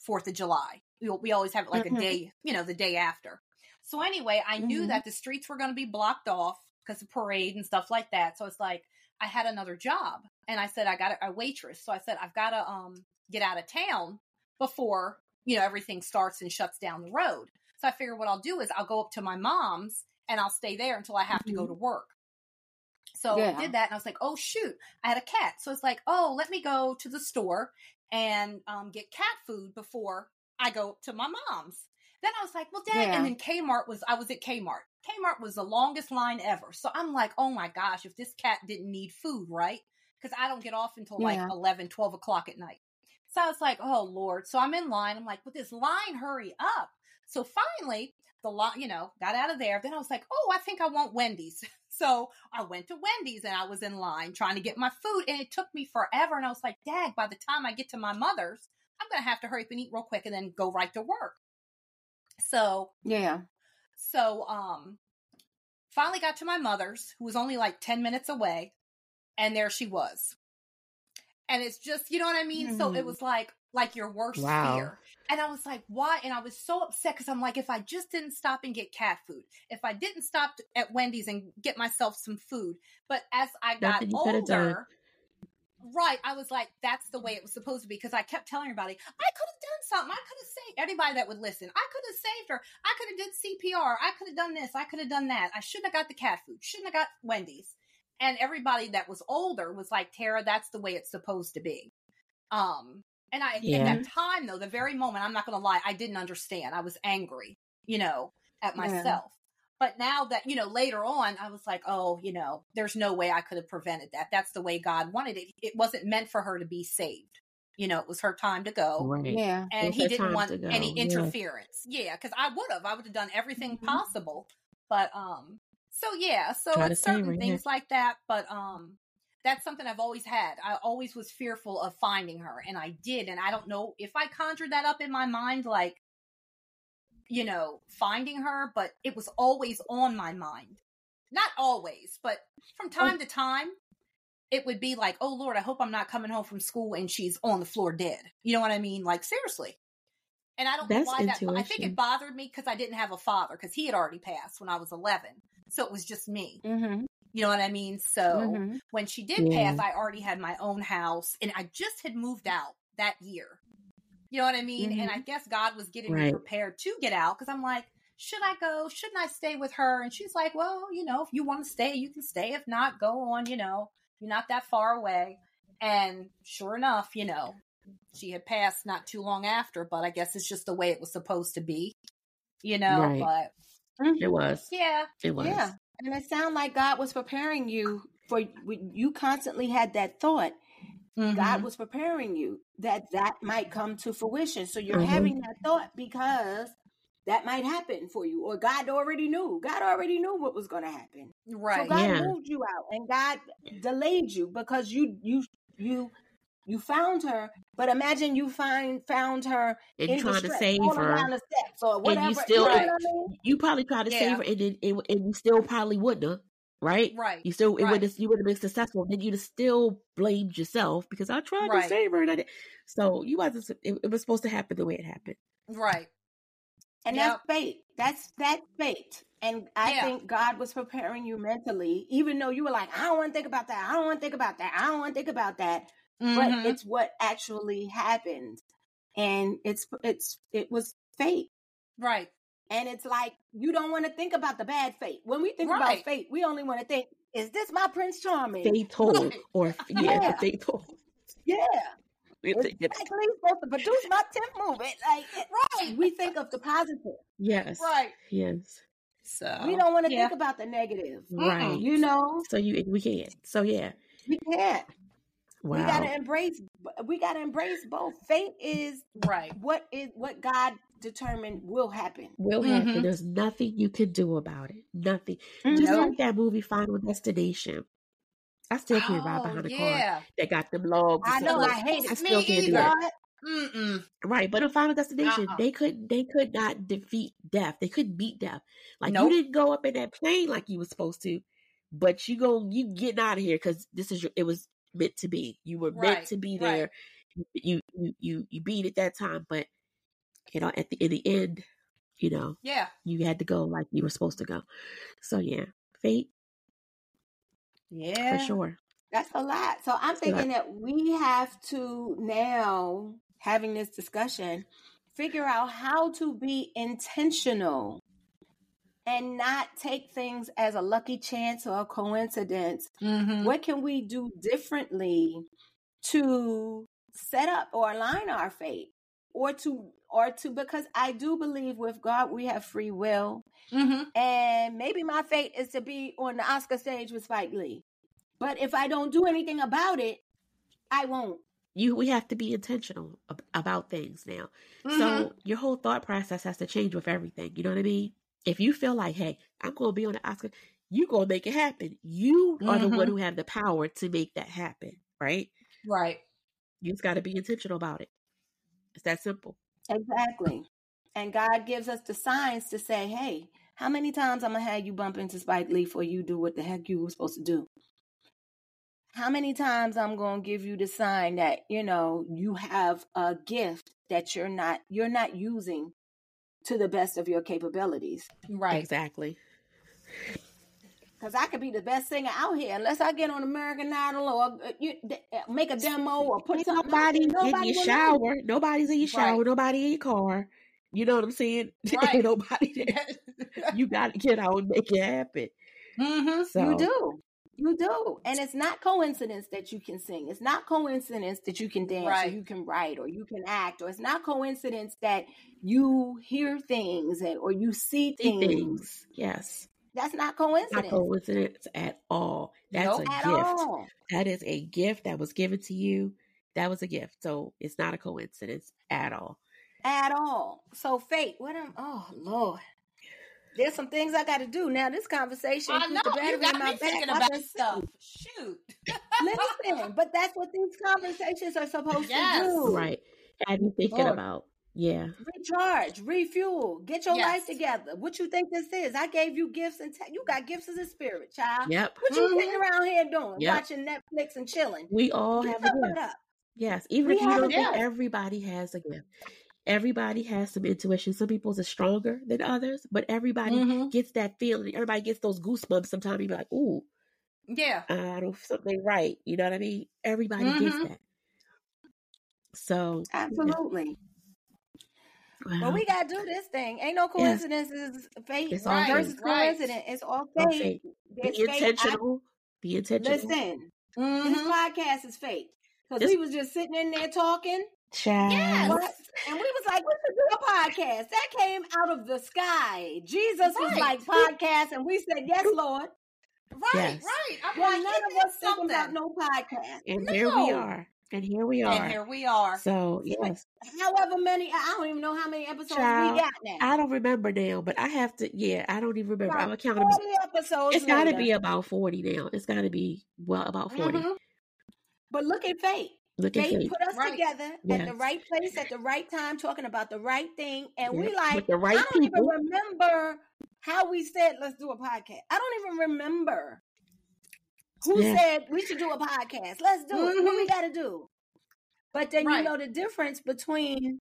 fourth of July. We, we always have it like mm-hmm. a day, you know, the day after. So anyway, I mm-hmm. knew that the streets were going to be blocked off because of parade and stuff like that. So it's like, I had another job and I said, I got a, a waitress. So I said, I've got to um, get out of town before, you know, everything starts and shuts down the road. So I figured what I'll do is I'll go up to my mom's and I'll stay there until I have mm-hmm. to go to work. So yeah. I did that and I was like, oh shoot, I had a cat. So it's like, oh, let me go to the store and um, get cat food before I go to my mom's. Then I was like, well, dad, yeah. and then Kmart was, I was at Kmart. Kmart was the longest line ever. So I'm like, oh my gosh, if this cat didn't need food, right? Because I don't get off until yeah. like eleven, twelve o'clock at night. So I was like, oh Lord. So I'm in line. I'm like, with this line, hurry up. So finally, the lot, you know, got out of there. Then I was like, oh, I think I want Wendy's. So I went to Wendy's and I was in line trying to get my food. And it took me forever. And I was like, dad, by the time I get to my mother's, I'm going to have to hurry up and eat real quick and then go right to work. So, yeah. So, um, finally got to my mother's, who was only like ten minutes away. And there she was. And it's just, you know what I mean? Mm. So it was like, like your worst wow. fear. And I was like, why? And I was so upset because I'm like, if I just didn't stop and get cat food, if I didn't stop at Wendy's and get myself some food. But as I got older, right, I was like, that's the way it was supposed to be. Because I kept telling everybody, I could have done something. I could have saved everybody that would listen. I could have saved her. I could have did C P R. I could have done this. I could have done that. I shouldn't have got the cat food. Shouldn't have got Wendy's. And everybody that was older was like, Tara, that's the way it's supposed to be. Um, And I, yeah. at that time, though, the very moment, I'm not going to lie, I didn't understand. I was angry, you know, at myself. Yeah. But now that, you know, later on, I was like, oh, you know, there's no way I could have prevented that. That's the way God wanted it. It wasn't meant for her to be saved. You know, it was her time to go. Right. Yeah. And he didn't want any interference. Yeah. Because I would have. I would have done everything mm-hmm. possible. But um, so, yeah. So it's certain things like that. But um. That's something I've always had. I always was fearful of finding her, and I did. And I don't know if I conjured that up in my mind, like, you know, finding her, but it was always on my mind. Not always, but from time oh. to time, it would be like, oh, Lord, I hope I'm not coming home from school and she's on the floor dead. You know what I mean? Like, seriously. And I don't That's know why intuition. that, I think it bothered me because I didn't have a father, because he had already passed when I was eleven. So it was just me. Mm-hmm. You know what I mean? So mm-hmm. when she did yeah. pass, I already had my own house and I just had moved out that year. You know what I mean? Mm-hmm. And I guess God was getting right. me prepared to get out, because I'm like, should I go? Shouldn't I stay with her? And she's like, well, you know, if you want to stay, you can stay. If not, go on, you know, you're not that far away. And sure enough, you know, she had passed not too long after, but I guess it's just the way it was supposed to be, you know, right. but it was, yeah, it was. Yeah. And it sounded like God was preparing you for, you constantly had that thought. Mm-hmm. God was preparing you that that might come to fruition. So you're mm-hmm. having that thought because that might happen for you, or God already knew. God already knew what was going to happen. Right. So God yeah. moved you out and God delayed you because you, you, you, you found her, but imagine you find found her and in trying to save her, the steps or whatever, and you still you, know it, I mean? you probably try to yeah. save her, and it, it, and you still probably wouldn't have, right? Right. You still it right. would you would have been successful, then you'd still blamed yourself because I tried right. to save her, and I didn't. So you wasn't. It, it was supposed to happen the way it happened, right? And yep. that's fate. That's that fate. And I yeah. think God was preparing you mentally, even though you were like, I don't want to think about that. I don't want to think about that. I don't want to think about that. Mm-hmm. But it's what actually happened, and it's it's it was fate, right? And it's like you don't want to think about the bad fate. When we think right. about fate, we only want to think, "Is this my Prince Charming?" Fate told, or yeah, fate told, yeah. Exactly, supposed to produce my tenth movie. Like, right? We think of the positive, yes, right, yes. So we don't want to yeah. think about the negative, right? You know, so you we can't. So yeah, we can't. Wow. We gotta embrace. We gotta embrace both. Fate is right. What is what God determined will happen. Will mm-hmm. happen. There's nothing you can do about it. Nothing. Mm-hmm. Just like that movie Final Destination. I still can't oh, ride behind a yeah. car that got them logs. I know. Logs. I hate it. I still Me can't either. do it. Mm-mm. Right, but in Final Destination, uh-uh. they could they could not defeat death. They couldn't beat death. Like nope. you didn't go up in that plane like you were supposed to, but you go you getting out of here because this is your. It was. meant to be. You were right, meant to be there. Right. You, you you you beat it that time, but you know at the in the end, you know, yeah, you had to go like you were supposed to go. So yeah, fate. Yeah, for sure. That's a lot. So I'm thinking that we have to now having this discussion, figure out how to be intentional and not take things as a lucky chance or a coincidence. Mm-hmm. What can we do differently to set up or align our fate, or to, or to, because I do believe with God, we have free will. Mm-hmm. And maybe my fate is to be on the Oscar stage with Spike Lee, but if I don't do anything about it, I won't. You, we have to be intentional ab- about things now. Mm-hmm. So your whole thought process has to change with everything. You know what I mean? If you feel like, hey, I'm going to be on the Oscar, you're going to make it happen. You mm-hmm. are the one who have the power to make that happen, right? Right. You just got to be intentional about it. It's that simple. Exactly. And God gives us the signs to say, hey, how many times I'm going to have you bump into Spike Lee before you do what the heck you were supposed to do? How many times I'm going to give you the sign that, you know, you have a gift that you're not, you're not using to the best of your capabilities. Right. Exactly. Because I could be the best singer out here unless I get on American Idol or uh, you, d- make a demo or put something. Nobody, nobody in your shower. It. Nobody's in your shower. Right. Nobody in your car. You know what I'm saying? Right. Ain't nobody there. You got to get out and make it happen. Mm-hmm. So. You do. You do. And it's not coincidence that you can sing. It's not coincidence that you can dance right. or you can write or you can act, or it's not coincidence that you hear things and, or you see things. see things. Yes. That's not coincidence. Not coincidence at all. That's no, a gift. All. That is a gift that was given to you. That was a gift. So it's not a coincidence at all. At all. So fate, what am, oh Lord. There's some things I got to do. Now, this conversation I know, the battery you got in my me thinking back. about stuff. Shoot. Listen, but that's what these conversations are supposed yes. to do. Right. Had me thinking Lord. about Yeah. Recharge, refuel, get your yes. life together. What you think this is? I gave you gifts and te- you got gifts as a spirit, child. Yep. What you sitting mm-hmm. around here doing? Yep. Watching Netflix and chilling. We all have a gift. Up. Yes. Even we if you don't think everybody has a gift. Everybody has some intuition. Some people are stronger than others, but everybody mm-hmm. gets that feeling. Everybody gets those goosebumps. Sometimes you be like, ooh. Yeah. I don't something right. You know what I mean? Everybody mm-hmm. gets that. So. Absolutely. You know, wow. Well, we gotta do this thing. Ain't no coincidences. Yeah. Fate versus right. coincidence. It's all fate. Be intentional. I, Be intentional. Listen, mm-hmm. this podcast is fake because we was just sitting in there talking. Yes. What? And we was like, "We should do a podcast." That came out of the sky. Jesus right. was like, "Podcast," and we said, "Yes, Lord." Right, yes. right. I mean, well, none of us think about no podcast, and no. here we are. And here we are. And here we are. So, yes. However many, I don't even know how many episodes Child, we got now. I don't remember now, but I have to, yeah, I don't even remember. About I'm counting. forty episodes. It's got to be about forty now. It's got to be, well, about forty. Mm-hmm. But look at fate. Look at fate. They put us right. together yes. at the right place, at the right time, talking about the right thing. And yeah. we like, With the right I don't people. even remember how we said, let's do a podcast. I don't even remember. Who yeah. said we should do a podcast? Let's do mm-hmm. it. What we got to do? But then right. you know the difference between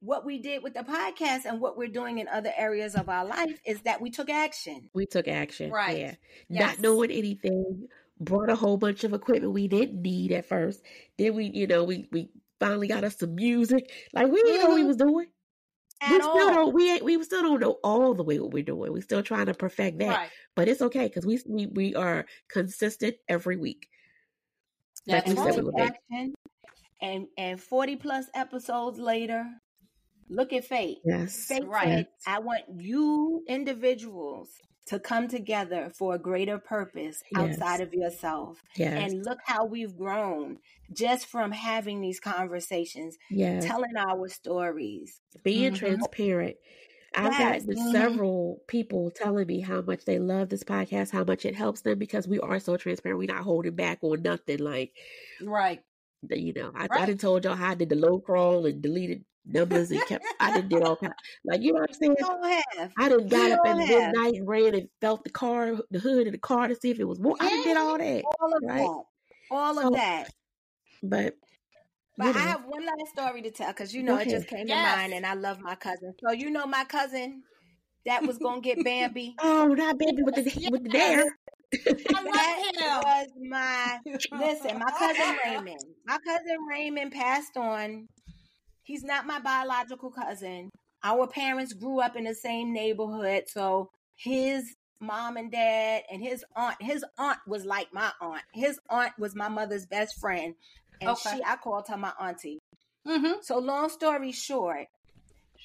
what we did with the podcast and what we're doing in other areas of our life is that we took action. We took action. Right. Yeah. Yes. Not knowing anything, brought a whole bunch of equipment we didn't need at first. Then we, you know, we we finally got us some music. Like we didn't mm-hmm. know we was doing. At we all. still don't we ain't, we still don't know all the way what we're doing. We're still trying to perfect that, right. but it's okay because we, we we are consistent every week. That's like we said we action, and and forty plus episodes later, look at fate. Yes, fate right. said, I want you individuals to come together for a greater purpose yes. outside of yourself. Yes. And look how we've grown just from having these conversations, yes. telling our stories. Being mm-hmm. transparent. I've yes. gotten mm-hmm. several people telling me how much they love this podcast, how much it helps them because we are so transparent. We're not holding back on nothing. Like, right. you know, I, right. I done told y'all how I did the low crawl and deleted numbers and kept I didn't did all kinds like you know what I'm saying don't have. I done got you up at midnight and ran and felt the car the hood of the car to see if it was warm. Yeah. I done did all that all of right? that all so, of that but but you know. I have one last story to tell because you know okay. it just came yes. to mind and I love my cousin so you know my cousin that was gonna get Bambi oh not Bambi with the yes. with the dare I love that was my listen my cousin Raymond my cousin Raymond passed on. He's not my biological cousin. Our parents grew up in the same neighborhood. So his mom and dad and his aunt, his aunt was like my aunt. His aunt was my mother's best friend. And okay. she, I called her my auntie. Mm-hmm. So long story short,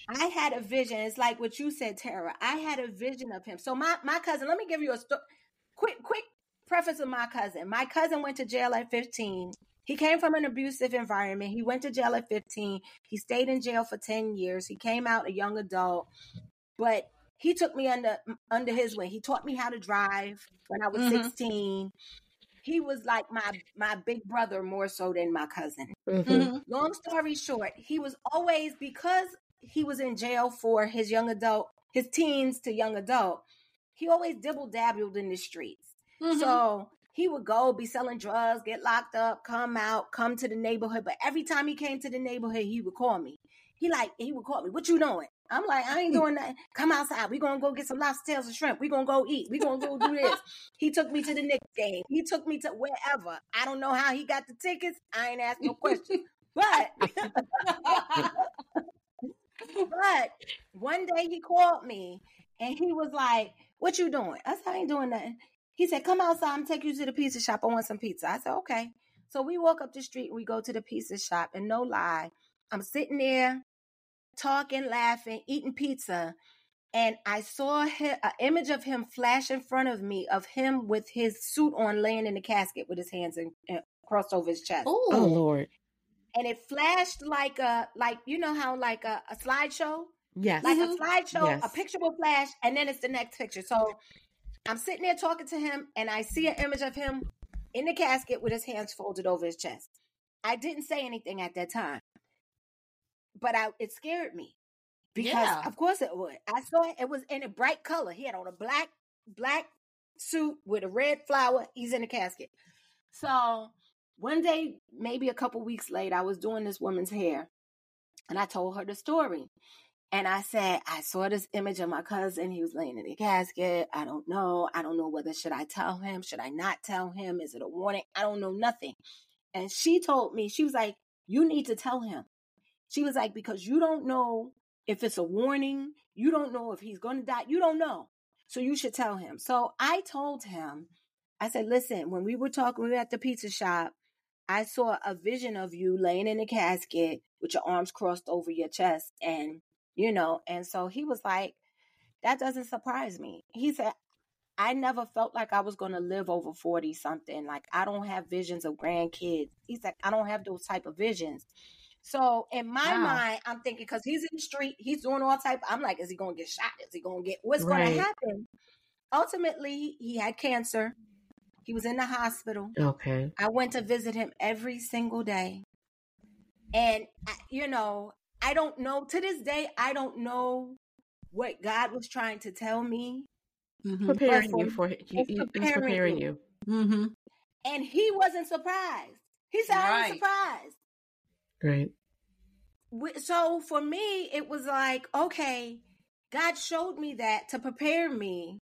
I had a vision. It's like what you said, Tara. I had a vision of him. So my, my cousin, let me give you a sto- quick, quick preface of my cousin. My cousin went to jail at fifteen. He came from an abusive environment. He went to jail at fifteen. He stayed in jail for ten years. He came out a young adult, but he took me under under his wing. He taught me how to drive when I was mm-hmm. sixteen. He was like my, my big brother more so than my cousin. Mm-hmm. Mm-hmm. Long story short, he was always, because he was in jail for his young adult, his teens to young adult, he always dibble-dabbled in the streets. Mm-hmm. So he would go, be selling drugs, get locked up, come out, come to the neighborhood. But every time he came to the neighborhood, he would call me. He like, he would call me, what you doing? I'm like, I ain't doing nothing. Come outside. We're going to go get some lobster tails and shrimp. We're going to go eat. We're going to go do this. He took me to the Knicks game. He took me to wherever. I don't know how he got the tickets. I ain't asked no questions. But, but one day he called me and he was like, what you doing? I said, I ain't doing nothing. He said, come outside, I'm take you to the pizza shop. I want some pizza. I said, okay. So we walk up the street and we go to the pizza shop. And no lie, I'm sitting there talking, laughing, eating pizza. And I saw an image of him flash in front of me of him with his suit on laying in the casket with his hands in, in, crossed over his chest. Ooh. Oh, Lord. And it flashed like a, like you know how like a, a slideshow? Yes. Like mm-hmm. a slideshow, yes. a picture will flash, and then it's the next picture. So I'm sitting there talking to him, and I see an image of him in the casket with his hands folded over his chest. I didn't say anything at that time. but I, it scared me because yeah. of course it would. I saw it, it was in a bright color. He had on a black, black suit with a red flower. He's in a casket. So one day, maybe a couple weeks later, I was doing this woman's hair and I told her the story. And I said, I saw this image of my cousin. He was laying in a casket. I don't know. I don't know whether should I tell him? Should I not tell him? Is it a warning? I don't know nothing. And she told me, she was like, you need to tell him. She was like, because you don't know if it's a warning. You don't know if he's going to die. You don't know. So you should tell him. So I told him, I said, listen, when we were talking, we were at the pizza shop. I saw a vision of you laying in a casket with your arms crossed over your chest. And you know, and so he was like, that doesn't surprise me. He said, I never felt like I was going to live over forty something. Like, I don't have visions of grandkids. He's like, I don't have those type of visions. So in my wow. mind, I'm thinking, because he's in the street, he's doing all type. I'm like, is he going to get shot? Is he going to get, what's right. going to happen? Ultimately, he had cancer. He was in the hospital. Okay. I went to visit him every single day. And, I, you know, I don't know. To this day, I don't know what God was trying to tell me. Mm-hmm. Preparing for, you for it. He, he's preparing, preparing you. you. Mm-hmm. And he wasn't surprised. He said, right. I was surprised. Right. So for me, it was like, okay, God showed me that to prepare me.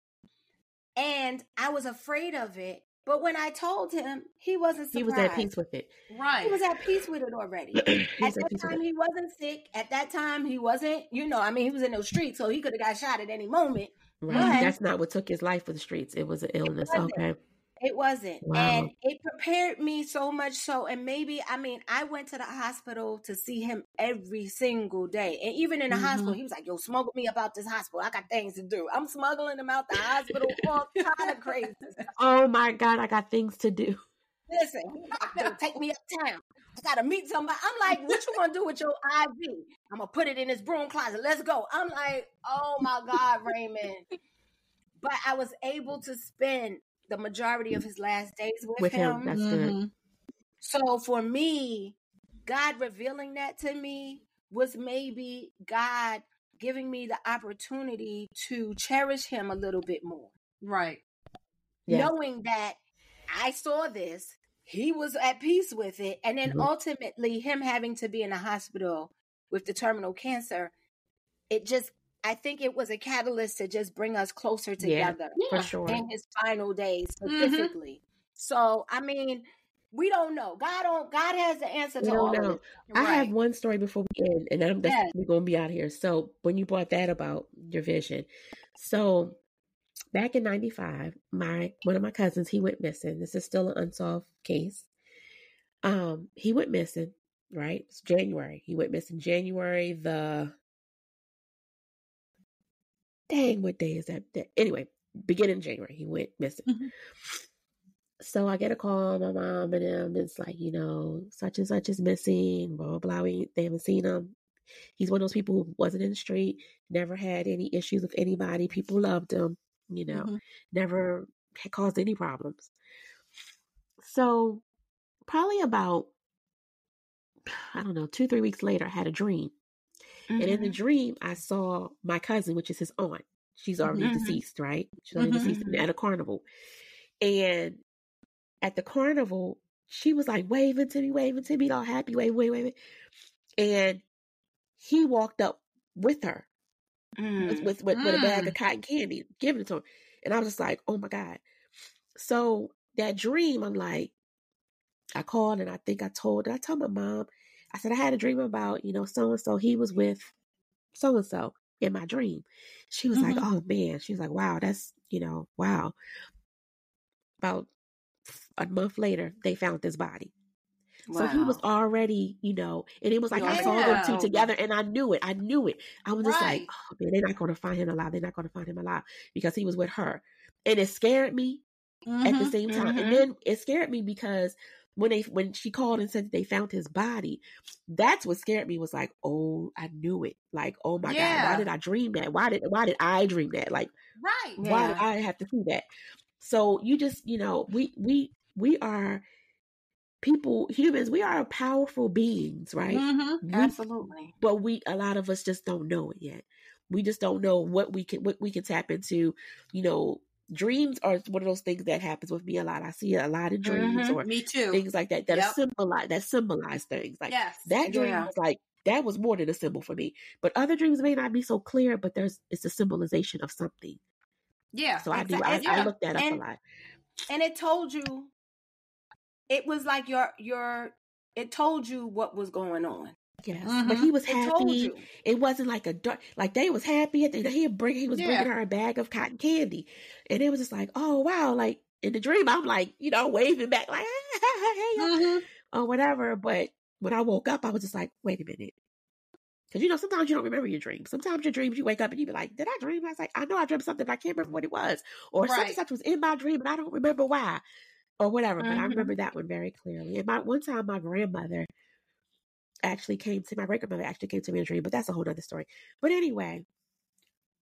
And I was afraid of it. But when I told him, he wasn't surprised. He was at peace with it. Right. He was at peace with it already. At that time, he wasn't sick. At that time, he wasn't, you know, I mean, he was in those streets, so he could have got shot at any moment. Right. That's not what took his life for the streets. It was an illness. It okay. It wasn't. Wow. And it prepared me so much so. And maybe, I mean, I went to the hospital to see him every single day. And even in the mm-hmm. hospital, he was like, yo, smuggle me about this hospital. I got things to do. I'm smuggling him out the hospital all kind of crazy. Oh my God, I got things to do. Listen, he like, take me uptown. I got to meet somebody. I'm like, what you going to do with your I V? I'm going to put it in this broom closet. Let's go. I'm like, oh my God, Raymond. But I was able to spend the majority of his last days with, with him. him. That's mm-hmm. good. So for me, God revealing that to me was maybe God giving me the opportunity to cherish him a little bit more. Right. Yes. Knowing that I saw this, he was at peace with it. And then mm-hmm. ultimately him having to be in a hospital with the terminal cancer, it just, I think it was a catalyst to just bring us closer together yeah, for sure. in his final days specifically. Mm-hmm. So, I mean, we don't know. God don't, God has the answer we to all know. Of it. I right. have one story before we end, and I'm yes. we're going to be out here. So when you brought that about your vision. So back in ninety-five, my, one of my cousins, he went missing. This is still an unsolved case. Um, he went missing, right? It's January. He went missing January the... Dang, what day is that? Anyway, beginning of January, he went missing. Mm-hmm. So I get a call, my mom and him. It's like, you know, such and such is missing, blah, blah, blah. They haven't seen him. He's one of those people who wasn't in the street, never had any issues with anybody. People loved him, you know, mm-hmm. never had caused any problems. So probably about, I don't know, two, three weeks later, I had a dream. Mm-hmm. And in the dream, I saw my cousin, which is his aunt. She's already mm-hmm. deceased, right? She's already mm-hmm. deceased at a carnival. And at the carnival, she was like waving to me, waving to me, all happy, wave, wave, wave. And he walked up with her mm. with, with, with, mm. with a bag of cotton candy, giving it to her. And I was just like, oh my God. So that dream, I'm like, I called and I think I told, did I tell my mom? I said, I had a dream about, you know, so-and-so. He was with so-and-so in my dream. She was mm-hmm. like, oh, man. She was like, wow, that's, you know, wow. About a month later, they found this body. Wow. So he was already, you know, and it was like, yeah. I saw them two together and I knew it. I knew it. I was just right. like, oh, man, they're not going to find him alive. They're not going to find him alive because he was with her. And it scared me mm-hmm. at the same time. Mm-hmm. And then it scared me because When they when she called and said that they found his body, that's what scared me. Was like, oh, I knew it. Like, oh my yeah. God, why did I dream that? Why did why did I dream that? Like, right? Why yeah. did I have to do that? So you just, you know, we we we are people, humans, we are powerful beings, right? Mm-hmm. We, absolutely. But we, a lot of us just don't know it yet. We just don't know what we can, what we can tap into. You know, dreams are one of those things that happens with me a lot. I see it a lot in dreams, mm-hmm. or me too. Things like that, that yep. symbolize, that symbolize things like yes. that dream yeah. was like, that was more than a symbol for me, but other dreams may not be so clear, but there's, it's a symbolization of something. Yeah. So exactly. I do, I, yeah. I look that up and, a lot. And it told you, it was like your, your, it told you what was going on. Yes, mm-hmm. But he was happy. It wasn't like a dark, like they was happy. At the, he, bring, he was yeah. bringing her a bag of cotton candy. And it was just like, oh, wow. Like in the dream, I'm like, you know, waving back like, hey, mm-hmm. or whatever. But when I woke up, I was just like, wait a minute. Because, you know, sometimes you don't remember your dreams. Sometimes your dreams, you wake up and you be like, did I dream? I was like, I know I dreamt something, but I can't remember what it was. Or right. something such was in my dream, and I don't remember why. Or whatever. Mm-hmm. But I remember that one very clearly. And my, one time, my grandmother actually came to, my great grandmother actually came to me in a dream, but that's a whole other story. But anyway,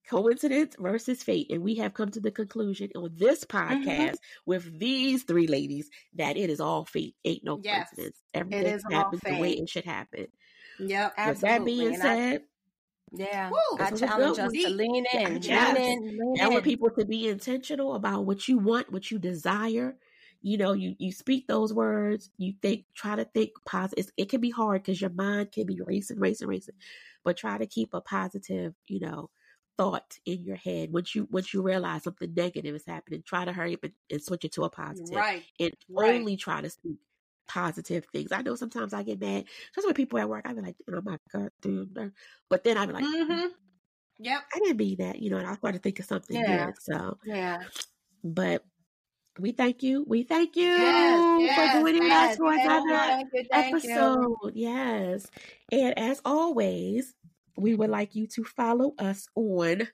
coincidence versus fate. And we have come to the conclusion on this podcast mm-hmm. with these three ladies that it is all fate. Ain't no yes. coincidence. Everything is happens the way it should happen. Yep, absolutely. With that being and said, I, yeah, woo, I challenge us to lean in. Lean yes. in, lean I want in. people to be intentional about what you want, what you desire. You know, you, you speak those words, you think, try to think positive. It's, it can be hard because your mind can be racing, racing, racing, but try to keep a positive, you know, thought in your head. Once you, once you realize something negative is happening, try to hurry up and, and switch it to a positive. Right. And right. only try to speak positive things. I know sometimes I get mad. That's when people at work, I be like, oh my God, dude. But then I be like, mm-hmm. yep, I didn't mean that, you know, and I started thinking something yeah. good. So, yeah, but we thank you. We thank you yes, yes, for joining yes, us for another thank you, thank episode. You. Yes. And as always, we would like you to follow us on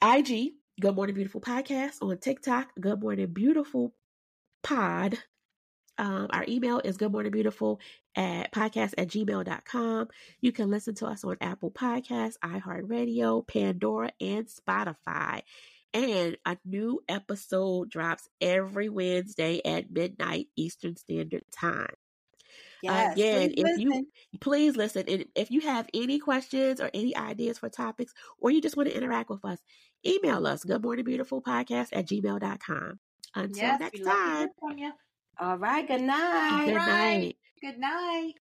I G, Good Morning Beautiful Podcast, on TikTok, Good Morning Beautiful Pod. Um, our email is goodmorningbeautiful at podcast at gmail dot com. You can listen to us on Apple Podcasts, iHeartRadio, Pandora, and Spotify. And a new episode drops every Wednesday at midnight Eastern Standard Time. Yes, Again, if listen. you please listen, and if you have any questions or any ideas for topics, or you just want to interact with us, email us goodmorningbeautifulpodcast at gmail dot com. Until yes, next time. All right. Good night. Good night. Good night.